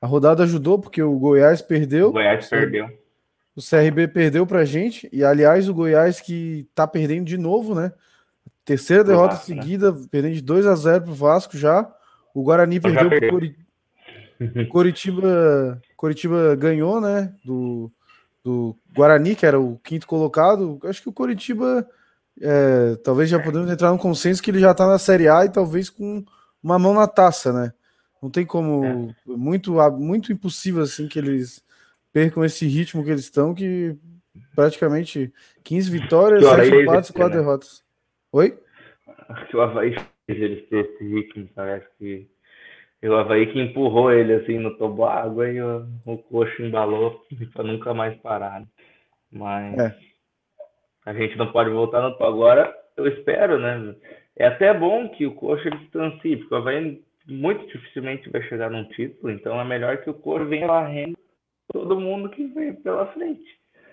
a rodada ajudou, porque o Goiás perdeu. O Goiás perdeu. O C R B perdeu pra gente, e aliás, o Goiás que tá perdendo de novo, né? Terceira derrota Vasco, seguida, né? Perdendo de dois a zero pro Vasco já. O Guarani perdeu, perdeu pro Cori... Coritiba. Coritiba ganhou, né? Do, do Guarani, que era o quinto colocado. Acho que o Coritiba, é, talvez já podemos entrar num consenso que ele já tá na Série A e talvez com uma mão na taça, né? Não tem como... É. Muito, muito impossível, assim, que eles percam esse ritmo que eles estão, que praticamente quinze vitórias, sete empates e quatro derrotas. Oi? O Avaí fez eles ter esse ritmo, parece que o Avaí que empurrou ele assim no toboágua e o, o coxo embalou para nunca mais parar. Né? Mas é. A gente não pode voltar no toboágua. Agora eu espero, né? É até bom que o coxo distancie, porque o Avaí muito dificilmente vai chegar num título, então é melhor que o coxo venha varrendo todo mundo que vem pela frente.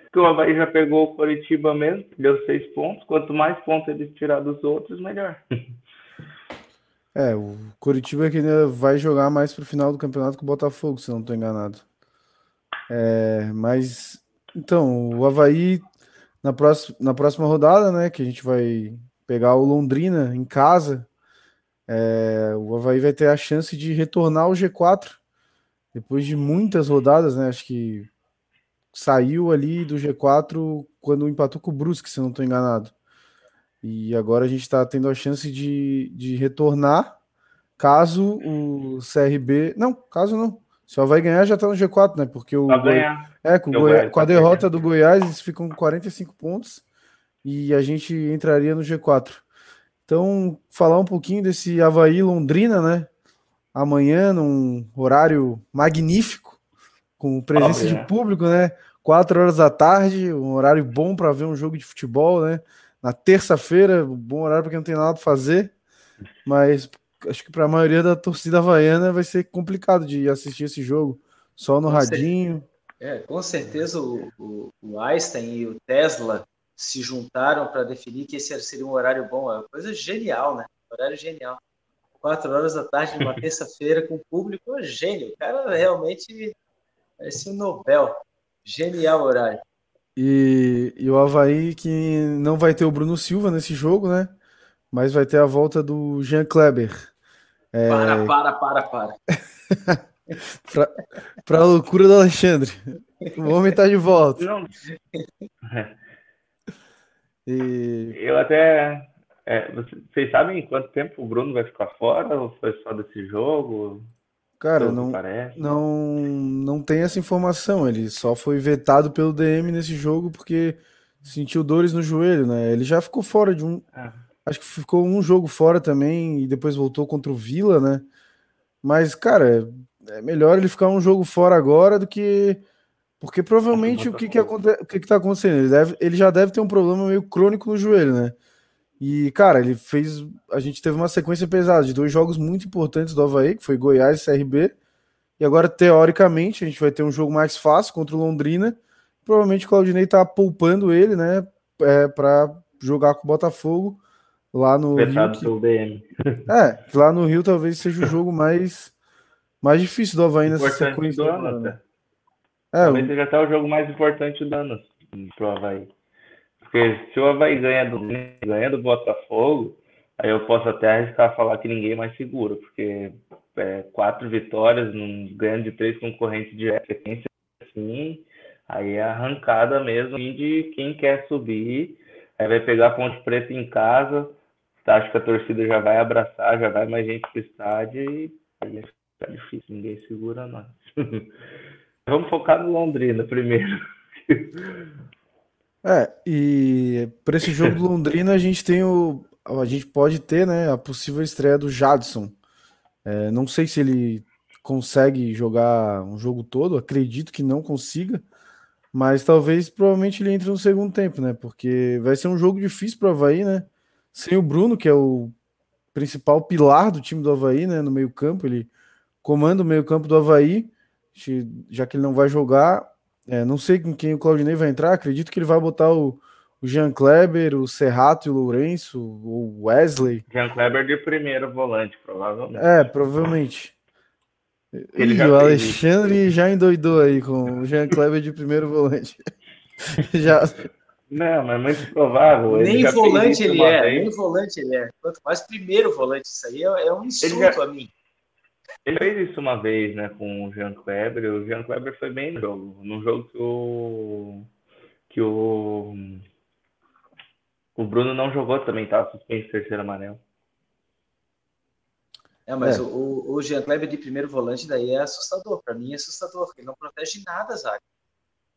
Porque o Avaí já pegou o Coritiba mesmo, deu seis pontos. Quanto mais pontos eles tirar dos outros, melhor. É, o Coritiba que ainda vai jogar mais pro final do campeonato com o Botafogo, se não estou enganado. É, mas, então, o Avaí, na próxima, na próxima rodada, né, que a gente vai pegar o Londrina em casa, é, o Avaí vai ter a chance de retornar ao G quatro, depois de muitas rodadas, né, acho que saiu ali do G quatro quando empatou com o Brusque, se eu não estou enganado. E agora a gente está tendo a chance de, de retornar, caso o C R B... Não, caso não. Se o Avaí ganhar, já está no G quatro, né? Porque o Goi... é, com, o Goi... com a derrota do Goiás, eles ficam com quarenta e cinco pontos e a gente entraria no G quatro. Então, falar um pouquinho desse Avaí-Londrina, né? Amanhã, num horário magnífico, com presença Óbvio, de né? público, né? quatro horas da tarde, um horário bom para ver um jogo de futebol, né? Na terça-feira, bom horário para quem não tem nada para fazer, mas acho que para a maioria da torcida havaiana vai ser complicado de assistir esse jogo, só no com radinho. Certeza. É, com certeza o, o, o Einstein e o Tesla se juntaram para definir que esse seria um horário bom. É uma coisa genial, né? Um horário genial. Quatro horas da tarde, numa terça-feira, com o público, é gênio. O cara realmente... Parece um Nobel. Genial horário. E, e o Avaí que não vai ter o Bruno Silva nesse jogo, né? Mas vai ter a volta do Jean Kleber. É... Para, para, para, para. pra, pra loucura do Alexandre. O homem tá de volta. E... Eu até... É, vocês sabem quanto tempo o Bruno vai ficar fora? Ou foi só desse jogo? Cara, não, não, não tem essa informação. Ele só foi vetado pelo D M nesse jogo porque sentiu dores no joelho, né? Ele já ficou fora de um... Ah. Acho que ficou um jogo fora também e depois voltou contra o Vila, né? Mas, cara, é melhor ele ficar um jogo fora agora do que... Porque provavelmente o que que, aconte... o que que tá acontecendo? Ele, deve... ele já deve ter um problema meio crônico no joelho, né? E, cara, ele fez... A gente teve uma sequência pesada de dois jogos muito importantes do Avaí, que foi Goiás e C R B. E agora, teoricamente, a gente vai ter um jogo mais fácil contra o Londrina. Provavelmente o Claudinei tá poupando ele, né? É, pra jogar com o Botafogo lá no Rio. Que... D M. É, lá no Rio talvez seja o jogo mais, mais difícil do Avaí nessa sequência. Do ano, né? É, talvez o... seja até o jogo mais importante do ano pro Avaí. Porque se o Avaí ganha do, ganha do Botafogo, aí eu posso até arriscar falar que ninguém mais segura, porque é, quatro vitórias, num, ganhando de três concorrentes de referência, assim, aí é arrancada mesmo de quem quer subir, aí vai pegar a Ponte Preta em casa, acho que a torcida já vai abraçar, já vai mais gente pro estádio e aí tá difícil, ninguém segura nós. Vamos focar no Londrina primeiro. É, e para esse jogo do Londrina a gente tem o... A gente pode ter, né, a possível estreia do Jadson. É, não sei se ele consegue jogar um jogo todo, acredito que não consiga, Mas talvez, provavelmente, ele entre no segundo tempo, né? Porque vai ser um jogo difícil para o Avaí, né? Sem o Bruno, que é o principal pilar do time do Avaí, né? No meio-campo, ele comanda o meio-campo do Avaí, já que ele não vai jogar. É, não sei com quem o Claudinei vai entrar, acredito que ele vai botar o, o Jean Kleber, o Serrato e o Lourenço, o Wesley. Jean Kleber de primeiro volante, provavelmente. É, provavelmente. Ele já o Alexandre fez. Já endoidou aí com o Jean Kleber de primeiro volante. já... Não, mas é muito provável. Ele nem volante ele é, vez. nem volante ele é. Quanto mais primeiro volante, isso aí é, é um insulto já... a mim. Ele fez isso uma vez, né, com o Jean Kleber. O Jean Kleber foi bem no jogo. Num jogo que o... que o... o Bruno não jogou também, tá? Suspenso terceiro amarelo. É, mas é. O, o Jean Kleber de primeiro volante daí é assustador. Pra mim é assustador, porque ele não protege nada, zaga.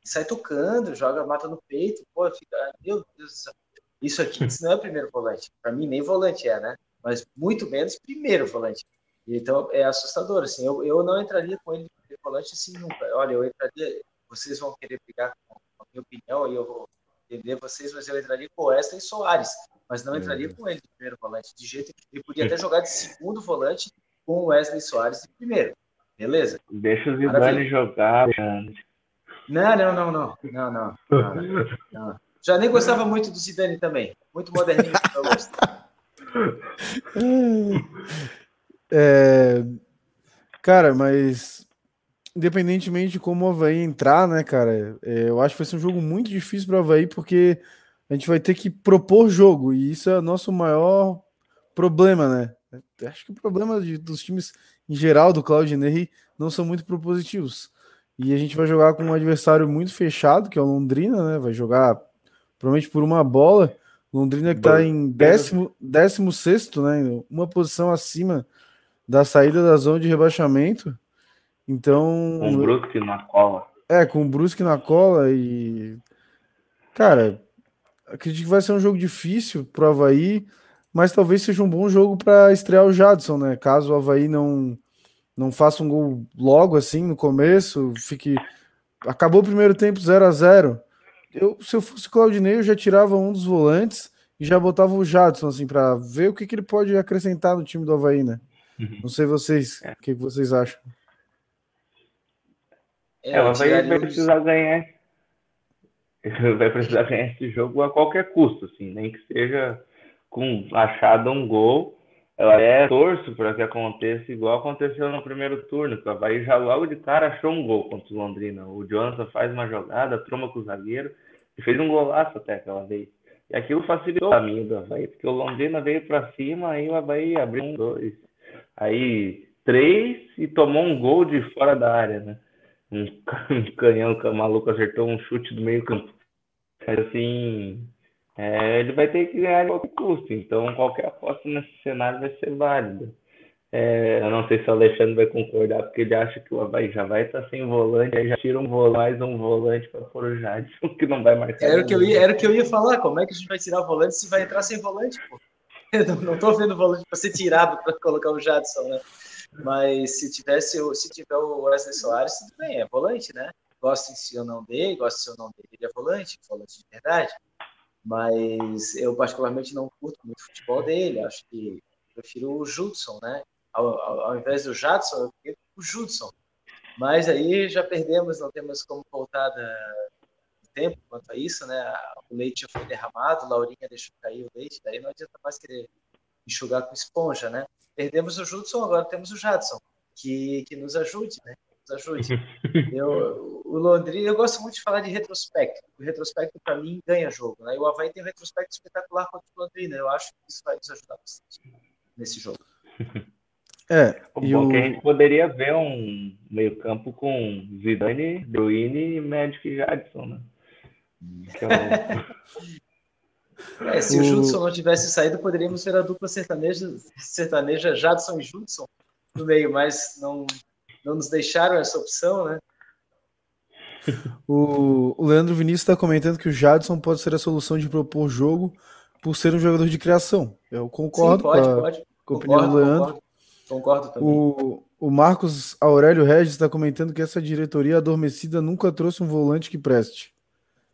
Sai tocando, joga, mata no peito. Pô, fica... Meu Deus do céu. Isso aqui isso não é primeiro volante. Pra mim nem volante é, né? Mas muito menos primeiro volante. Então, é assustador, assim, eu, eu não entraria com ele de volante assim nunca. Olha, eu entraria, vocês vão querer brigar com a minha opinião e eu vou entender vocês, mas eu entraria com o Wesley e Soares, mas não entraria com ele de primeiro volante, de jeito que ele podia até jogar de segundo volante com o Wesley e Soares de primeiro, beleza? Deixa o Zidane jogar, Alexandre. Não, não, não, não, não, não, não, não. Já nem gostava muito do Zidane também, muito moderninho que eu gosto. É, cara, mas independentemente de como o Avaí entrar, né, cara, é, eu acho que vai ser um jogo muito difícil para o Avaí, porque a gente vai ter que propor jogo, e isso é o nosso maior problema, né? Acho que o problema de, dos times em geral, do Claudinei, não são muito propositivos. E a gente vai jogar com um adversário muito fechado, que é o Londrina, né? Vai jogar provavelmente por uma bola. Londrina que tá em décimo, décimo sexto, né? Uma posição acima da saída da zona de rebaixamento, então... Com o Brusque na cola. É, com o Brusque na cola e... Cara, acredito que vai ser um jogo difícil pro Avaí, mas talvez seja um bom jogo para estrear o Jadson, né? Caso o Avaí não, não faça um gol logo, assim, no começo, fique... Acabou o primeiro tempo zero a zero. Eu, se eu fosse Claudinei, eu já tirava um dos volantes e já botava o Jadson, assim, para ver o que, que ele pode acrescentar no time do Avaí, né? Não sei vocês, o é. que vocês acham? É, ela vai precisar os... ganhar vai precisar ganhar esse jogo a qualquer custo, assim, nem que seja com achado um gol. Ela é torço para que aconteça igual aconteceu no primeiro turno, que o Avaí já logo de cara achou um gol contra o Londrina. O Jonathan faz uma jogada, tromba com o zagueiro e fez um golaço até aquela vez. E aquilo facilitou o caminho do Avaí, porque o Londrina veio para cima e o Avaí abriu um, dois, aí três e tomou um gol de fora da área, né? Um canhão que o maluco acertou um chute do meio campo. Mas assim, é, ele vai ter que ganhar a qualquer custo, então qualquer aposta nesse cenário vai ser válida. É, eu não sei se o Alexandre vai concordar, porque ele acha que o Avaí já vai estar sem volante, aí já tira um volante, um volante para pôr o Jadson, que não vai marcar. Era o que, eu ia, era o que eu ia falar, como é que a gente vai tirar o volante se vai entrar sem volante, pô? Eu não tô vendo o volante para ser tirado para colocar o Jadson, né? Mas se tivesse, se tiver o Wesley Soares, tudo bem, é volante, né? Gosto se eu não dei, gosto se eu não dei, ele é volante, volante de verdade. Mas eu particularmente não curto muito o futebol dele, acho que prefiro o Judson, né? Ao, ao, ao invés do Jadson, eu prefiro o Judson. Mas aí já perdemos, não temos como voltar da... tempo quanto a isso, né? O leite já foi derramado, Laurinha deixou cair o leite, daí não adianta mais querer enxugar com esponja, né? Perdemos o Judson, agora temos o Jadson, que, que nos ajude, né? Nos ajude. Eu, o Londrina, eu gosto muito de falar de retrospecto. O retrospecto, para mim, ganha jogo, né? E o Avaí tem um retrospecto espetacular contra o Londrina, eu acho que isso vai nos ajudar bastante nesse jogo. É, e o... que a gente poderia ver um meio-campo com Zidane, De Bruyne, Magic e Jadson, né? Então... é, se o... o Judson não tivesse saído, poderíamos ver a dupla sertaneja, sertaneja Jadson e Judson no meio, mas não, não nos deixaram essa opção, né? O, o Leandro Vinícius está comentando que o Jadson pode ser a solução de propor jogo por ser um jogador de criação. Eu concordo. Sim, pode, com a, pode. Com a opinião do Leandro. Concordo, concordo também. O... O Marcos Aurélio Regis está comentando que essa diretoria adormecida nunca trouxe um volante que preste.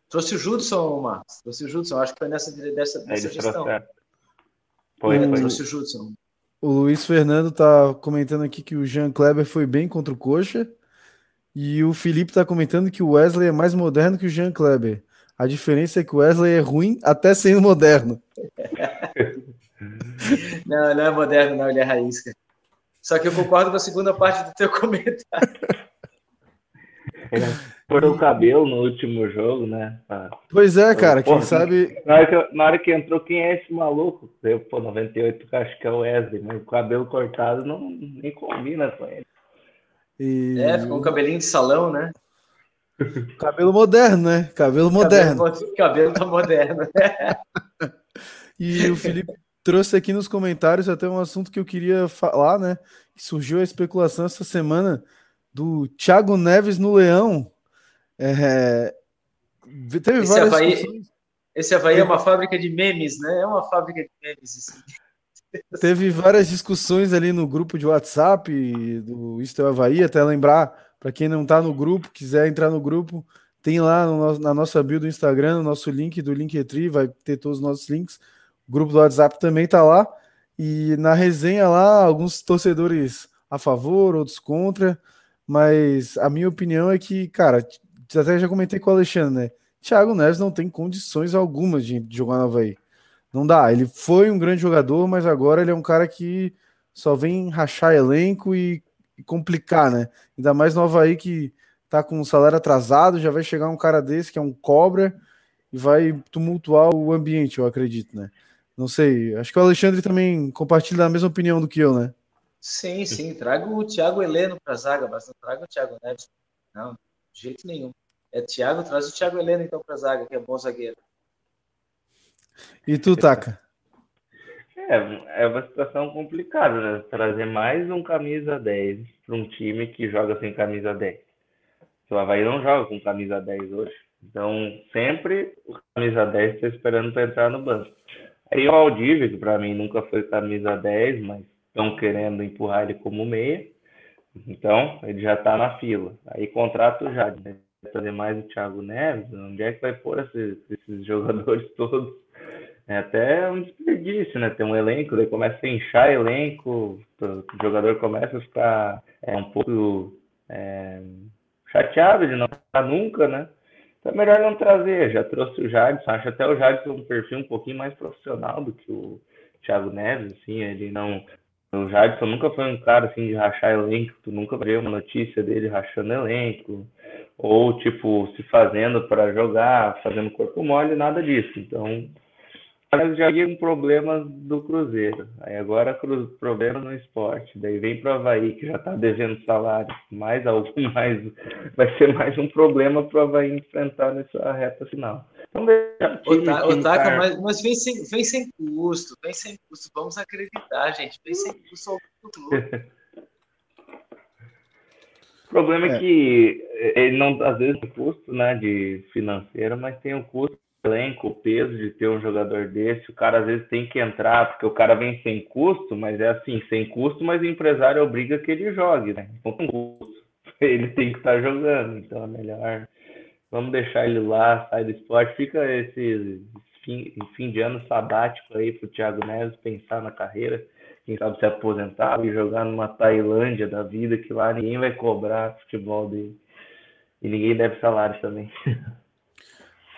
Trouxe o Judson, Marcos. Trouxe o Judson. Acho que foi nessa, dessa, nessa gestão. Foi, é, foi. Trouxe o Judson. O Luiz Fernando está comentando aqui que o Jean Kleber foi bem contra o Coxa. E o Felipe está comentando que o Wesley é mais moderno que o Jean Kleber. A diferença é que o Wesley é ruim até sendo moderno. Não, não é moderno, não. Ele é raiz, cara. Só que eu concordo com a segunda parte do teu comentário. Foram o cabelo no último jogo, né? Pois é, cara, pô, quem pô, sabe... Na hora, que, na hora que entrou, quem é esse maluco? Eu, pô, noventa e oito, acho que é o Wesley, mas o cabelo cortado não, nem combina com ele. E... É, ficou um cabelinho de salão, né? Cabelo moderno, né? Cabelo moderno. Cabelo, cabelo tá moderno. Né? E o Felipe... Trouxe aqui nos comentários até um assunto que eu queria falar, né? Que surgiu a especulação essa semana do Thiago Neves no Leão. É... Teve esse, várias Avaí, esse Avaí é uma fábrica de memes, né? É uma fábrica de memes. Assim. Teve várias discussões ali no grupo de WhatsApp do Isto é Avaí, até lembrar, para quem não está no grupo, quiser entrar no grupo, tem lá no, na nossa bio do Instagram, no nosso link do Linktree, vai ter todos os nossos links. O grupo do WhatsApp também tá lá, e na resenha lá, alguns torcedores a favor, outros contra, mas a minha opinião é que, cara, até já comentei com o Alexandre, né? Thiago Neves não tem condições algumas de jogar no Avaí. Não dá, ele foi um grande jogador, mas agora ele é um cara que só vem rachar elenco e, e complicar, né? Ainda mais no Avaí que tá com o salário atrasado, já vai chegar um cara desse que é um cobra e vai tumultuar o ambiente, eu acredito, né? Não sei, acho que o Alexandre também compartilha a mesma opinião do que eu, né? Sim, sim, traga o Thiago Heleno para a zaga, mas não traga o Thiago Neves. Não, de jeito nenhum. É Thiago, traz o Thiago Heleno então para a zaga, que é bom zagueiro. E tu, Taka? É, é uma situação complicada, né? Trazer mais um camisa dez para um time que joga sem camisa dez. O Avaí não joga com camisa dez hoje. Então, sempre o camisa dez está esperando para entrar no banco. Aí o Valdivia, que para mim nunca foi camisa dez, mas estão querendo empurrar ele como meia. Então, ele já está na fila. Aí contrata o Jadson, né? Vai trazer mais o Thiago Neves. Onde é que vai pôr esses, esses jogadores todos? É até um desperdício, né? Tem um elenco, daí começa a inchar elenco, o jogador começa a ficar é, um pouco é, chateado de não estar nunca, né? Então é melhor não trazer, já trouxe o Jadson, acho até o Jadson um perfil um pouquinho mais profissional do que o Thiago Neves, assim, ele não... O Jadson nunca foi um cara, assim, de rachar elenco, tu nunca vê uma notícia dele rachando elenco, ou, tipo, se fazendo para jogar, fazendo corpo mole, nada disso, então... Mas já havia um problema do Cruzeiro, aí agora problema no esporte, daí vem para o Avaí, que já está devendo salário, mais algo, mais, vai ser mais um problema para o Avaí enfrentar nessa reta final. Então, deixa o Taka, mas, mas vem, sem, vem sem custo, vem sem custo, vamos acreditar, gente, vem sem custo ao futuro. O problema é, é que ele não, às vezes tem custo, né, de financeiro, mas tem o custo. Elenco, o peso de ter um jogador desse, o cara às vezes tem que entrar, porque o cara vem sem custo, mas é assim, sem custo, mas o empresário obriga que ele jogue, né? Então, com custo, ele tem que estar jogando, então é melhor, vamos deixar ele lá, sai do esporte, fica esse fim, fim de ano sabático aí pro Thiago Neves pensar na carreira, quem sabe se aposentar e jogar numa Tailândia da vida, que lá ninguém vai cobrar futebol dele, e ninguém deve salário também.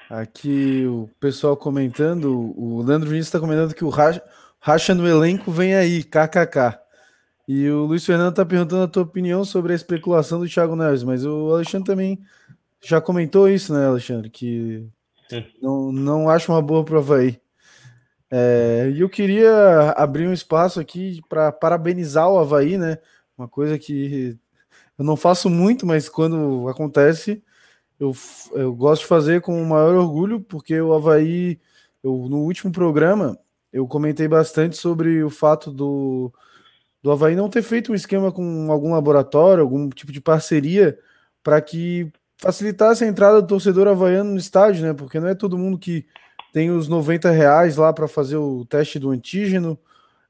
Aqui o pessoal comentando, o Leandro Vinícius está comentando que o racha, racha no elenco vem aí, kkk. E o Luiz Fernando está perguntando a tua opinião sobre a especulação do Thiago Neves, mas o Alexandre também já comentou isso, né, Alexandre? Que não, não acho uma boa prova aí. É, e eu queria abrir um espaço aqui para parabenizar o Avaí, né? Uma coisa que eu não faço muito, mas quando acontece... Eu, eu gosto de fazer com o maior orgulho, porque o Avaí, eu, no último programa, eu comentei bastante sobre o fato do, do Avaí não ter feito um esquema com algum laboratório, algum tipo de parceria, para que facilitasse a entrada do torcedor havaiano no estádio, né? Porque não é todo mundo que tem os noventa reais lá para fazer o teste do antígeno,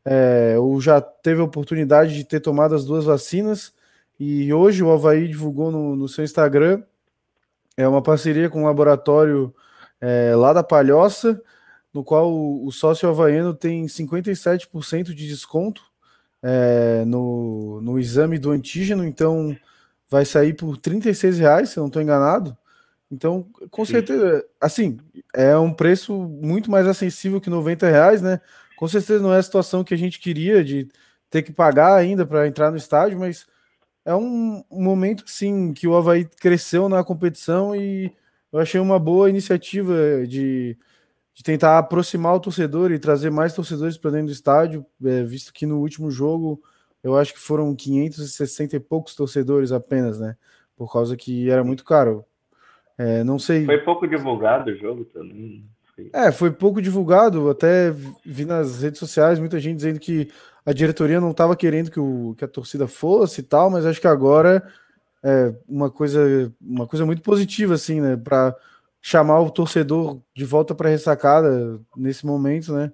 é, ou já teve a oportunidade de ter tomado as duas vacinas, e hoje o Avaí divulgou no, no seu Instagram é uma parceria com um laboratório é, lá da Palhoça, no qual o, o sócio havaiano tem cinquenta e sete por cento de desconto é, no, no exame do antígeno, então vai sair por trinta e seis reais, se eu não estou enganado. Então, com certeza, assim, é um preço muito mais acessível que noventa reais, né? Com certeza não é a situação que a gente queria de ter que pagar ainda para entrar no estádio, mas é um momento, sim, que o Avaí cresceu na competição e eu achei uma boa iniciativa de, de tentar aproximar o torcedor e trazer mais torcedores para dentro do estádio, é, visto que no último jogo eu acho que foram quinhentos e sessenta e poucos torcedores apenas, né? Por causa que era muito caro. É, não sei... Foi pouco divulgado o jogo também. É, foi pouco divulgado, até vi nas redes sociais muita gente dizendo que a diretoria não estava querendo que, o, que a torcida fosse e tal, mas acho que agora é uma coisa, uma coisa muito positiva, assim, né, para chamar o torcedor de volta para a ressacada nesse momento, né,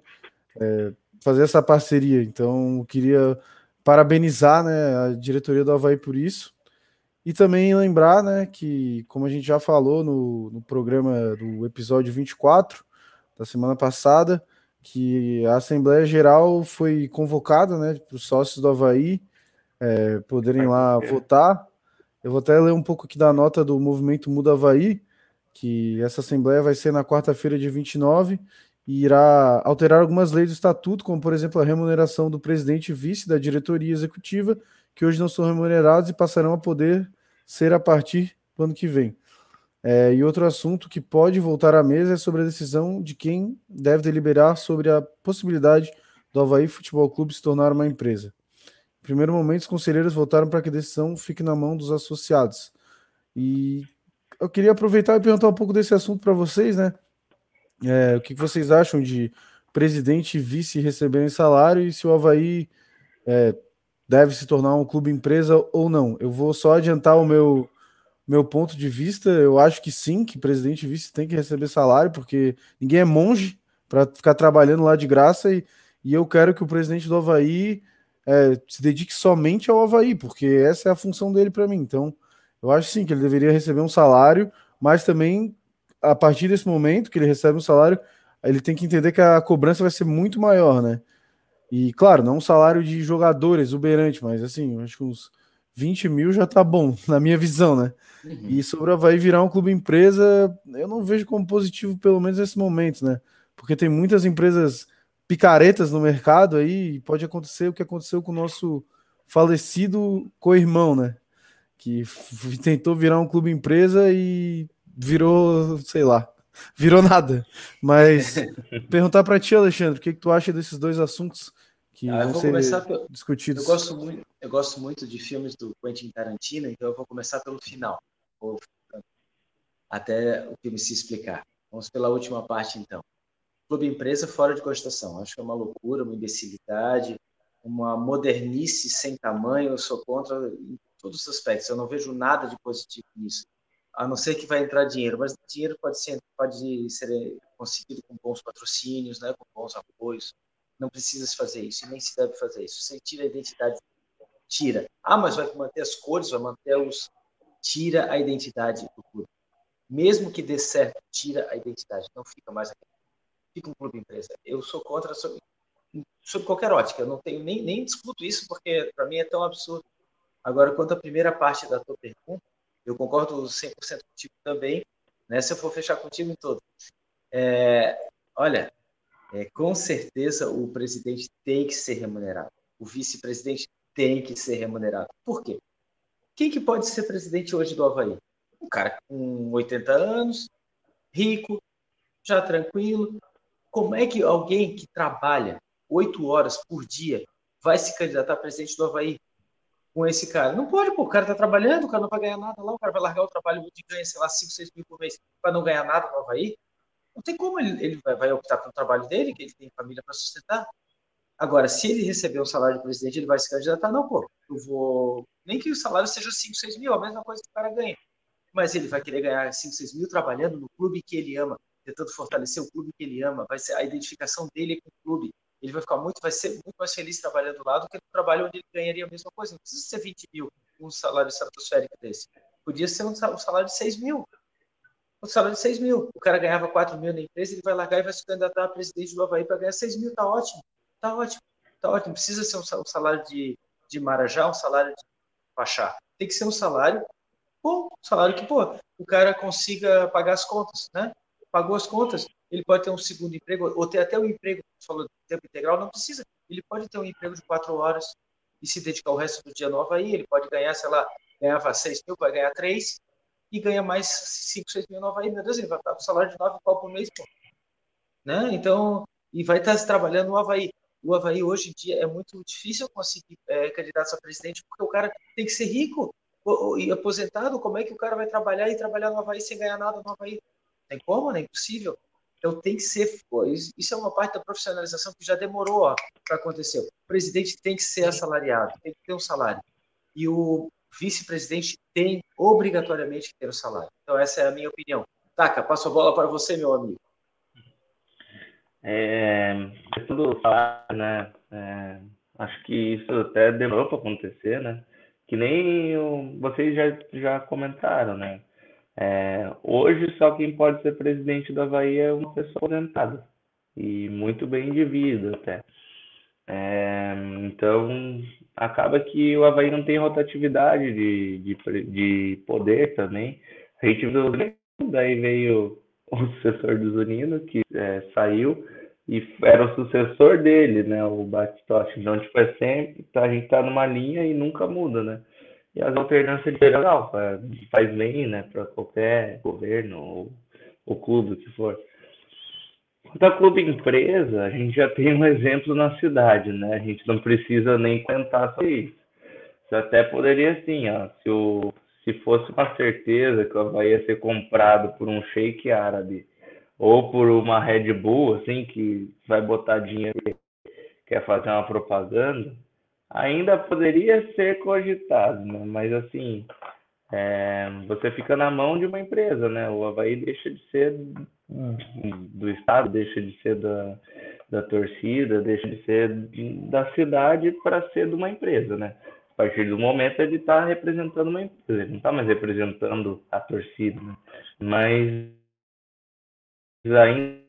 é, fazer essa parceria. Então, queria parabenizar, né, a diretoria do Avaí por isso. E também lembrar, né, que, como a gente já falou no, no programa do episódio vinte e quatro da semana passada, que a Assembleia Geral foi convocada, né, para os sócios do Avaí é, poderem lá votar. Eu vou até ler um pouco aqui da nota do Movimento Muda Avaí, que essa Assembleia vai ser na quarta-feira, dia vinte e nove, e irá alterar algumas leis do Estatuto, como, por exemplo, a remuneração do presidente e vice da diretoria executiva, que hoje não são remunerados e passarão a poder ser a partir do ano que vem. É, e outro assunto que pode voltar à mesa é sobre a decisão de quem deve deliberar sobre a possibilidade do Avaí Futebol Clube se tornar uma empresa. Em primeiro momento, os conselheiros votaram para que a decisão fique na mão dos associados. E eu queria aproveitar e perguntar um pouco desse assunto para vocês, né? É, o que vocês acham de presidente e vice receberem salário e se o Avaí... É, deve se tornar um clube empresa ou não. Eu vou só adiantar o meu, meu ponto de vista. Eu acho que sim, que presidente e vice tem que receber salário, porque ninguém é monge para ficar trabalhando lá de graça, e, e eu quero que o presidente do Avaí é, se dedique somente ao Avaí, porque essa é a função dele para mim. Então, eu acho sim que ele deveria receber um salário, mas também, a partir desse momento que ele recebe um salário, ele tem que entender que a cobrança vai ser muito maior, né? E, claro, não um salário de jogador exuberante, mas, assim, acho que uns vinte mil já tá bom, na minha visão, né? Uhum. E sobre o Avaí virar um clube empresa, eu não vejo como positivo, pelo menos nesse momento, né? Porque tem muitas empresas picaretas no mercado aí, e pode acontecer o que aconteceu com o nosso falecido co-irmão, né? Que f- tentou virar um clube empresa e virou, sei lá, virou nada. Mas perguntar para ti, Alexandre, o que, que tu acha desses dois assuntos que ah, vão ser pelo... discutidos? Eu gosto, muito, eu gosto muito de filmes do Quentin Tarantino, então eu vou começar pelo final, vou... até o filme se explicar. Vamos pela última parte, então. Clube empresa fora de cogitação. Acho que é uma loucura, uma imbecilidade, uma modernice sem tamanho. Eu sou contra em todos os aspectos. Eu não vejo nada de positivo nisso. A não ser que vai entrar dinheiro, mas dinheiro pode ser, pode ser conseguido com bons patrocínios, né, com bons apoios. Não precisa se fazer isso, nem se deve fazer isso. Você tira a identidade, tira. Ah, mas vai manter as cores, vai manter os... Tira a identidade do clube. Mesmo que dê certo, tira a identidade, não fica mais aqui. Fica um clube empresa. Eu sou contra sobre, sobre qualquer ótica, eu não tenho, nem, nem discuto isso, porque para mim é tão absurdo. Agora, quanto à primeira parte da tua pergunta, eu concordo cem por cento contigo também, né? Se eu for fechar contigo em todo. É, olha, é, com certeza o presidente tem que ser remunerado. O vice-presidente tem que ser remunerado. Por quê? Quem que pode ser presidente hoje do Avaí? Um cara com oitenta anos, rico, já tranquilo. Como é que alguém que trabalha oito horas por dia vai se candidatar a presidente do Avaí? Com esse cara. Não pode, pô, o cara tá trabalhando, o cara não vai ganhar nada lá, o cara vai largar o trabalho e ganha, sei lá, cinco, seis mil por mês para não ganhar nada no Avaí. Não tem como ele, ele vai, vai optar pelo trabalho dele, que ele tem família para sustentar. Agora, se ele receber um salário de presidente, ele vai se candidatar. Não, pô, eu vou... Nem que o salário seja cinco, seis mil, a mesma coisa que o cara ganha. Mas ele vai querer ganhar cinco, seis mil trabalhando no clube que ele ama, tentando fortalecer o clube que ele ama. Vai ser a identificação dele com o clube. ele vai ficar muito, vai ser muito mais feliz trabalhando lá do que no trabalho onde ele ganharia a mesma coisa. Não precisa ser vinte mil um salário estratosférico desse. Podia ser um salário de seis mil. Um salário de seis mil. O cara ganhava quatro mil na empresa, ele vai largar e vai se candidatar a presidente do Avaí para ganhar seis mil. Tá ótimo. Tá ótimo. Tá ótimo. Não precisa ser um salário de, de Marajá, um salário de Pachá. Tem que ser um salário bom. Um salário que, pô, o cara consiga pagar as contas, né? Pagou as contas, ele pode ter um segundo emprego, ou ter até um emprego, você falou de tempo integral, não precisa. Ele pode ter um emprego de quatro horas e se dedicar o resto do dia no Avaí. Ele pode ganhar, sei lá, ganhava seis mil, vai ganhar três e ganha mais cinco, seis mil no Avaí. Meu Deus, ele vai estar com salário de nove pau por mês, pô. Né? Então, e vai estar trabalhando no Avaí. O Avaí hoje em dia é muito difícil conseguir é, candidatos a presidente, porque o cara tem que ser rico e aposentado. Como é que o cara vai trabalhar e trabalhar no Avaí sem ganhar nada no Avaí? Tem como, né? Impossível. Então tem que ser, pô, isso é uma parte da profissionalização que já demorou para acontecer. O presidente tem que ser assalariado, tem que ter um salário. E o vice-presidente tem obrigatoriamente que ter um salário. Então essa é a minha opinião. Taka, passo a bola para você, meu amigo. É, é tudo falar, né? É, acho que isso até demorou para acontecer, né? Que nem o, vocês já, já comentaram, né? É, hoje só quem pode ser presidente da Avaí é uma pessoa aposentada e muito bem de vida até. É, então acaba que o Avaí não tem rotatividade de, de, de poder também. A gente viu, daí veio o sucessor do Zunino, que é, saiu e era o sucessor dele, né, o Batistotti. Então tipo, é sempre, a gente tá numa linha e nunca muda, né? E as alternâncias de geral faz bem, né, para qualquer governo ou, ou clube que for. Quanto a clube empresa, a gente já tem um exemplo na cidade, né? A gente não precisa nem comentar sobre isso. Isso até poderia, sim, ó, se, o, se fosse uma certeza que o Avaí ia ser comprado por um sheik árabe ou por uma Red Bull, assim, que vai botar dinheiro e quer fazer uma propaganda, ainda poderia ser cogitado, né? Mas assim, é, você fica na mão de uma empresa, né? O Avaí deixa de ser do estado, deixa de ser da, da torcida, deixa de ser da cidade para ser de uma empresa, né? A partir do momento ele está representando uma empresa, ele não está mais representando a torcida, né? Mas ainda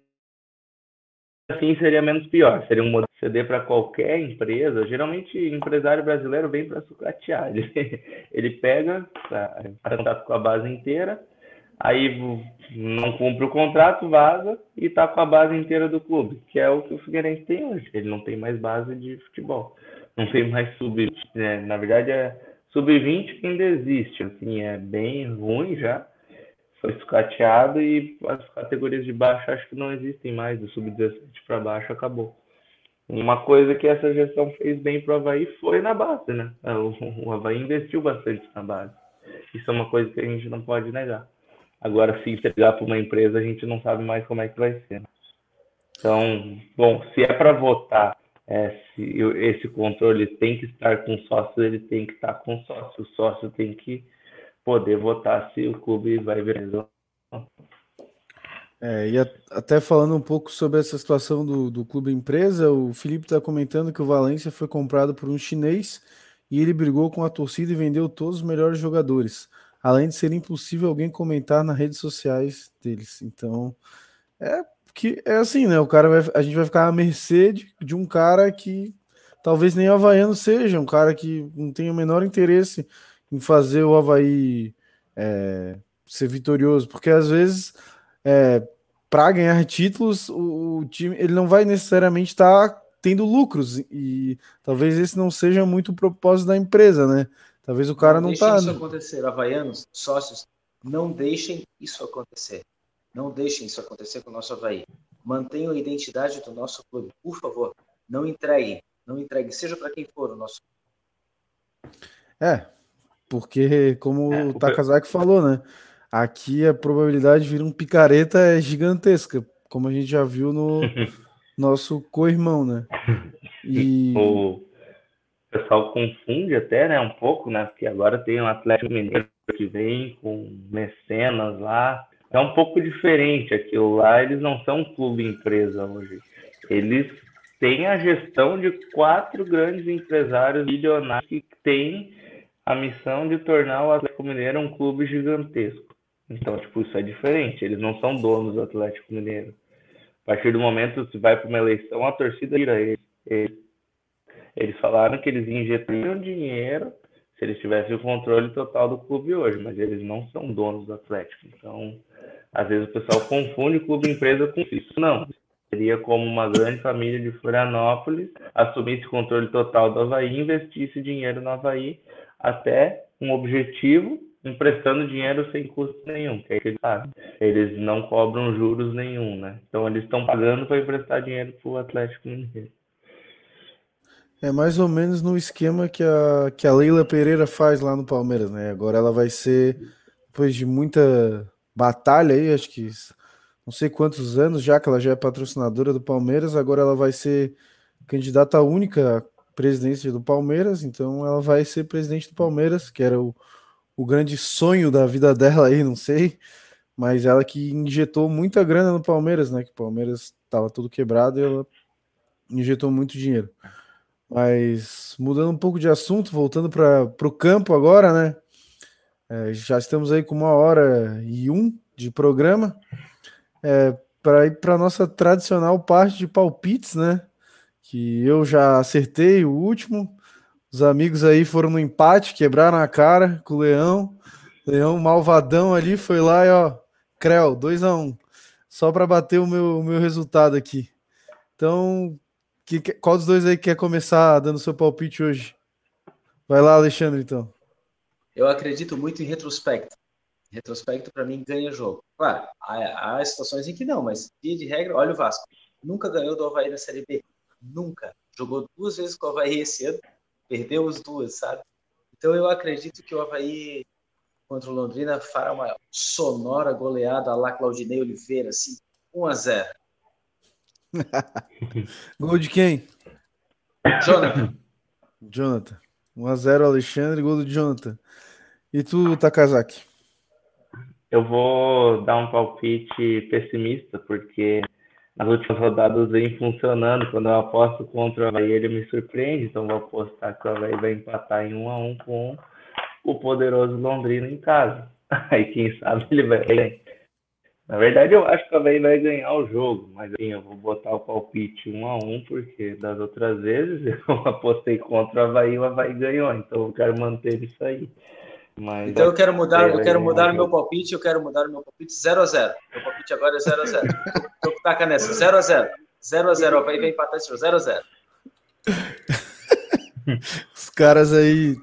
assim seria menos pior, seria um modelo C D para qualquer empresa. Geralmente empresário brasileiro vem para sucatear, ele, ele pega, tá, contrato com a base inteira, aí não cumpre o contrato, vaza e está com a base inteira do clube, que é o que o Figueirense tem hoje. Ele não tem mais base de futebol, não tem mais sub, né? Na verdade é sub vinte que ainda existe, assim, é bem ruim já. Foi sucateado e as categorias de baixo acho que não existem mais, do sub dezessete para baixo acabou. Uma coisa que essa gestão fez bem para o Avaí foi na base, né? O, o Avaí investiu bastante na base. Isso é uma coisa que a gente não pode negar. Agora, se entregar para uma empresa, a gente não sabe mais como é que vai ser, né? Então, bom, se é para votar, é, se esse controle tem que estar com sócio, ele tem que estar com sócio, o sócio tem que poder votar se o clube vai virar. É, e a, até falando um pouco sobre essa situação do, do clube empresa, o Felipe está comentando que o Valência foi comprado por um chinês e ele brigou com a torcida e vendeu todos os melhores jogadores, além de ser impossível alguém comentar nas redes sociais deles. Então, é, que, é assim, né? O cara vai, a gente vai ficar à mercê de, de um cara que talvez nem havaiano seja, um cara que não tem o menor interesse em fazer o Avaí é, ser vitorioso, porque às vezes é, para ganhar títulos o, o time ele não vai necessariamente estar tá tendo lucros, e talvez esse não seja muito o propósito da empresa, né? Talvez o cara não, não tá... Não deixem isso acontecer, havaianos, sócios, não deixem isso acontecer. Não deixem isso acontecer com o nosso Avaí. Mantenham a identidade do nosso clube, por favor. Não entreguem, não entreguem, seja para quem for o nosso clube. É... Porque, como é, o Takazaki falou, né? Aqui a probabilidade de vir um picareta é gigantesca, como a gente já viu no nosso co-irmão, né? E... O pessoal confunde até, né? Um pouco, né? Porque agora tem um Atlético Mineiro que vem com mecenas lá. É um pouco diferente aquilo lá. Eles não são um clube empresa hoje. Eles tem a gestão de quatro grandes empresários bilionários que têm a missão de tornar o Atlético Mineiro um clube gigantesco. Então, tipo, isso é diferente. Eles não são donos do Atlético Mineiro. A partir do momento que vai para uma eleição, a torcida vira eles. Eles, eles falaram que eles injetaram dinheiro se eles tivessem o controle total do clube hoje, mas eles não são donos do Atlético. Então, às vezes o pessoal confunde clube e empresa com isso. Não. Seria como uma grande família de Florianópolis assumisse o controle total do Avaí, investisse dinheiro no Avaí até um objetivo, emprestando dinheiro sem custo nenhum, que é que eles fazem. Eles não cobram juros nenhum, né? Então eles estão pagando para emprestar dinheiro para o Atlético Mineiro. É mais ou menos no esquema que a, que a Leila Pereira faz lá no Palmeiras, né? Agora ela vai ser, depois de muita batalha aí, acho que não sei quantos anos já que ela já é patrocinadora do Palmeiras, agora ela vai ser candidata única à presidência do Palmeiras, então ela vai ser presidente do Palmeiras, que era o o grande sonho da vida dela aí, não sei, mas ela que injetou muita grana no Palmeiras, né, que o Palmeiras estava todo quebrado e ela injetou muito dinheiro. Mas mudando um pouco de assunto, voltando para o campo agora, né, é, já estamos aí com uma hora e um de programa, é, para ir para a nossa tradicional parte de palpites, né, que eu já acertei o último. Os amigos aí foram no empate, quebraram a cara com o Leão. Leão malvadão ali, foi lá e ó, creu, dois a um. Só para bater o meu, o meu resultado aqui. Então, que, qual dos dois aí quer começar dando seu palpite hoje? Vai lá, Alexandre, então. Eu acredito muito em retrospecto. Retrospecto, para mim, ganha jogo. Claro, há, há situações em que não, mas dia de regra, olha o Vasco. Nunca ganhou do Avaí na Série B. Nunca. Jogou duas vezes com o Avaí esse ano. Perdeu as duas, sabe? Então eu acredito que o Avaí contra o Londrina fará uma sonora goleada lá Claudinei Oliveira, assim, um a zero. Gol de quem? Jonathan. Jonathan. um a zero, Alexandre, gol do Jonathan. E tu, Takazaki? Eu vou dar um palpite pessimista, porque as últimas rodadas vêm funcionando. Quando eu aposto contra o Avaí, ele me surpreende. Então vou apostar que o Avaí vai empatar em um a um com o poderoso Londrina em casa. Aí quem sabe ele vai ganhar. Na verdade eu acho que o Avaí vai ganhar o jogo. Mas assim, eu vou botar o palpite um a um, porque das outras vezes eu apostei contra o Avaí e o Avaí ganhou. Então eu quero manter isso aí. Mas então eu quero mudar, eu quero mudar o meu palpite, eu quero mudar o meu palpite zero a zero. Meu palpite agora é zero a zero. Tô com taca nessa, zero a zero. zero a zero, vai empatar esse jogo, zero a zero. Os caras aí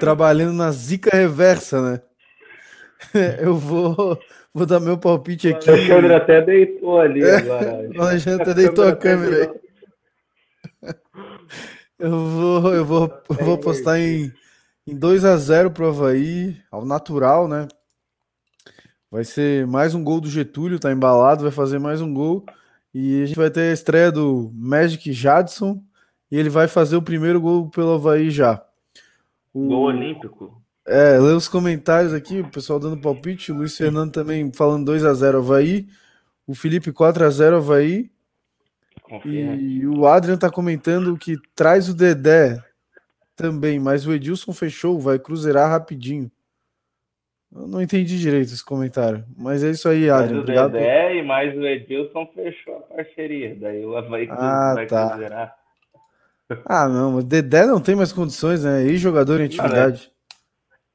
trabalhando na zica reversa, né? Eu vou, vou dar meu palpite aqui. A câmera até deitou ali agora. É, a gente até deitou a câmera aí. Eu vou, eu vou, eu vou postar em Em dois a zero pro Avaí, ao natural, né? Vai ser mais um gol do Getúlio, tá embalado, vai fazer mais um gol. E a gente vai ter a estreia do Magic Jadson, e ele vai fazer o primeiro gol pelo Avaí já. O... Gol olímpico. É, lê os comentários aqui, o pessoal dando palpite, o Luiz Fernando também falando dois a zero Avaí, o Felipe quatro a zero Avaí, Confiante. E o Adrian tá comentando que traz o Dedé também, mas o Edilson fechou, vai cruzeirar rapidinho. Eu não entendi direito esse comentário, mas é isso aí, Adriano. O Dedé obrigado. E mais o Edilson fechou a parceria, daí o Avaí ah, vai tá. cruzeirar. Ah, não, o Dedé não tem mais condições, né? E jogador em atividade. Ah,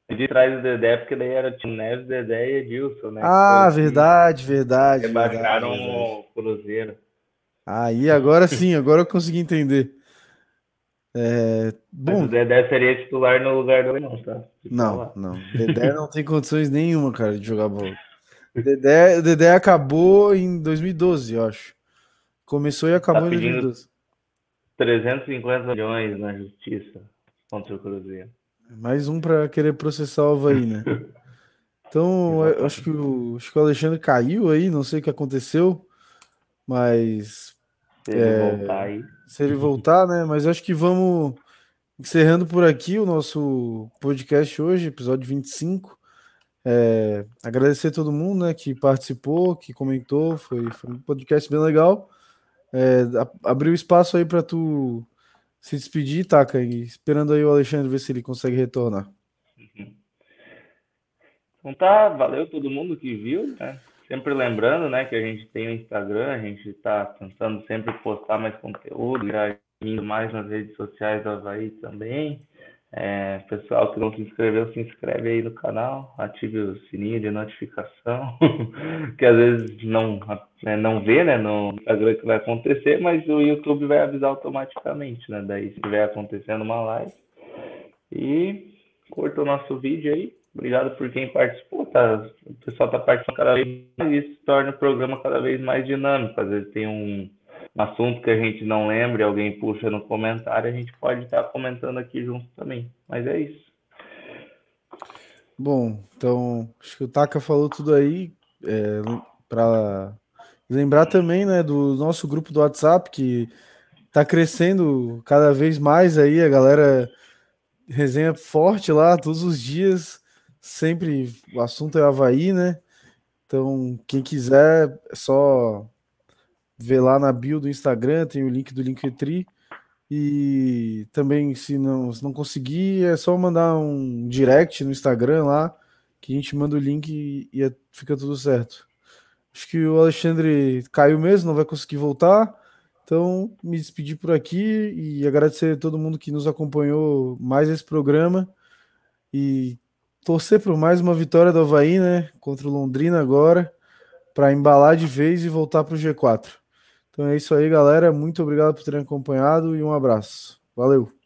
né? Ele traz o Dedé porque daí era Thiago Neves, Dedé e Edilson, né? Ah, foi verdade, assim, verdade. Rebaixaram o Cruzeiro. Aí, ah, agora sim, agora eu consegui entender. É, bom, o Dedé seria titular no lugar do Leão, tá? Não, não. Dedé não tem condições nenhuma, cara, de jogar bola. O Dedé, Dedé acabou em dois mil e doze, eu acho. Começou e acabou tá em dois mil e doze. trezentos e cinquenta milhões na justiça contra o Cruzeiro. Mais um pra querer processar o Avaí, né? Então, eu acho que, o, acho que o Alexandre caiu aí, não sei o que aconteceu, mas... Se ele é, voltar aí. Se ele voltar, né? Mas acho que vamos encerrando por aqui o nosso podcast hoje, episódio vinte e cinco. É, agradecer a todo mundo, né, que participou, que comentou. Foi, foi um podcast bem legal. É, abriu espaço aí para tu se despedir, Taka, e esperando aí o Alexandre ver se ele consegue retornar. Uhum. Então tá, valeu todo mundo que viu, né? Sempre lembrando, né, que a gente tem o Instagram, a gente está tentando sempre postar mais conteúdo, indo mais nas redes sociais do Avaí também. É, pessoal que não se inscreveu, se inscreve aí no canal, ative o sininho de notificação, que às vezes não, não vê, né, no Instagram que vai acontecer, mas o YouTube vai avisar automaticamente, né, daí se estiver acontecendo uma live. E curta o nosso vídeo aí, obrigado por quem participou, tá? O pessoal tá participando cada vez mais e isso torna o programa cada vez mais dinâmico, às vezes tem um assunto que a gente não lembra e alguém puxa no comentário, a gente pode estar comentando aqui junto também. Mas é isso. Bom, então, acho que o Taka falou tudo aí. É, para lembrar também, né, do nosso grupo do WhatsApp, que está crescendo cada vez mais aí. A galera resenha forte lá todos os dias. Sempre o assunto é Avaí, né? Então, quem quiser, é só... vê lá na bio do Instagram, tem o link do Linktree, e também se não, se não conseguir, é só mandar um direct no Instagram lá, que a gente manda o link e, e fica tudo certo. Acho que o Alexandre caiu mesmo, não vai conseguir voltar, então me despedi por aqui e agradecer a todo mundo que nos acompanhou mais esse programa, e torcer por mais uma vitória do Avaí, né, contra o Londrina agora, para embalar de vez e voltar para o G quatro. Então é isso aí, galera. Muito obrigado por terem acompanhado e um abraço. Valeu!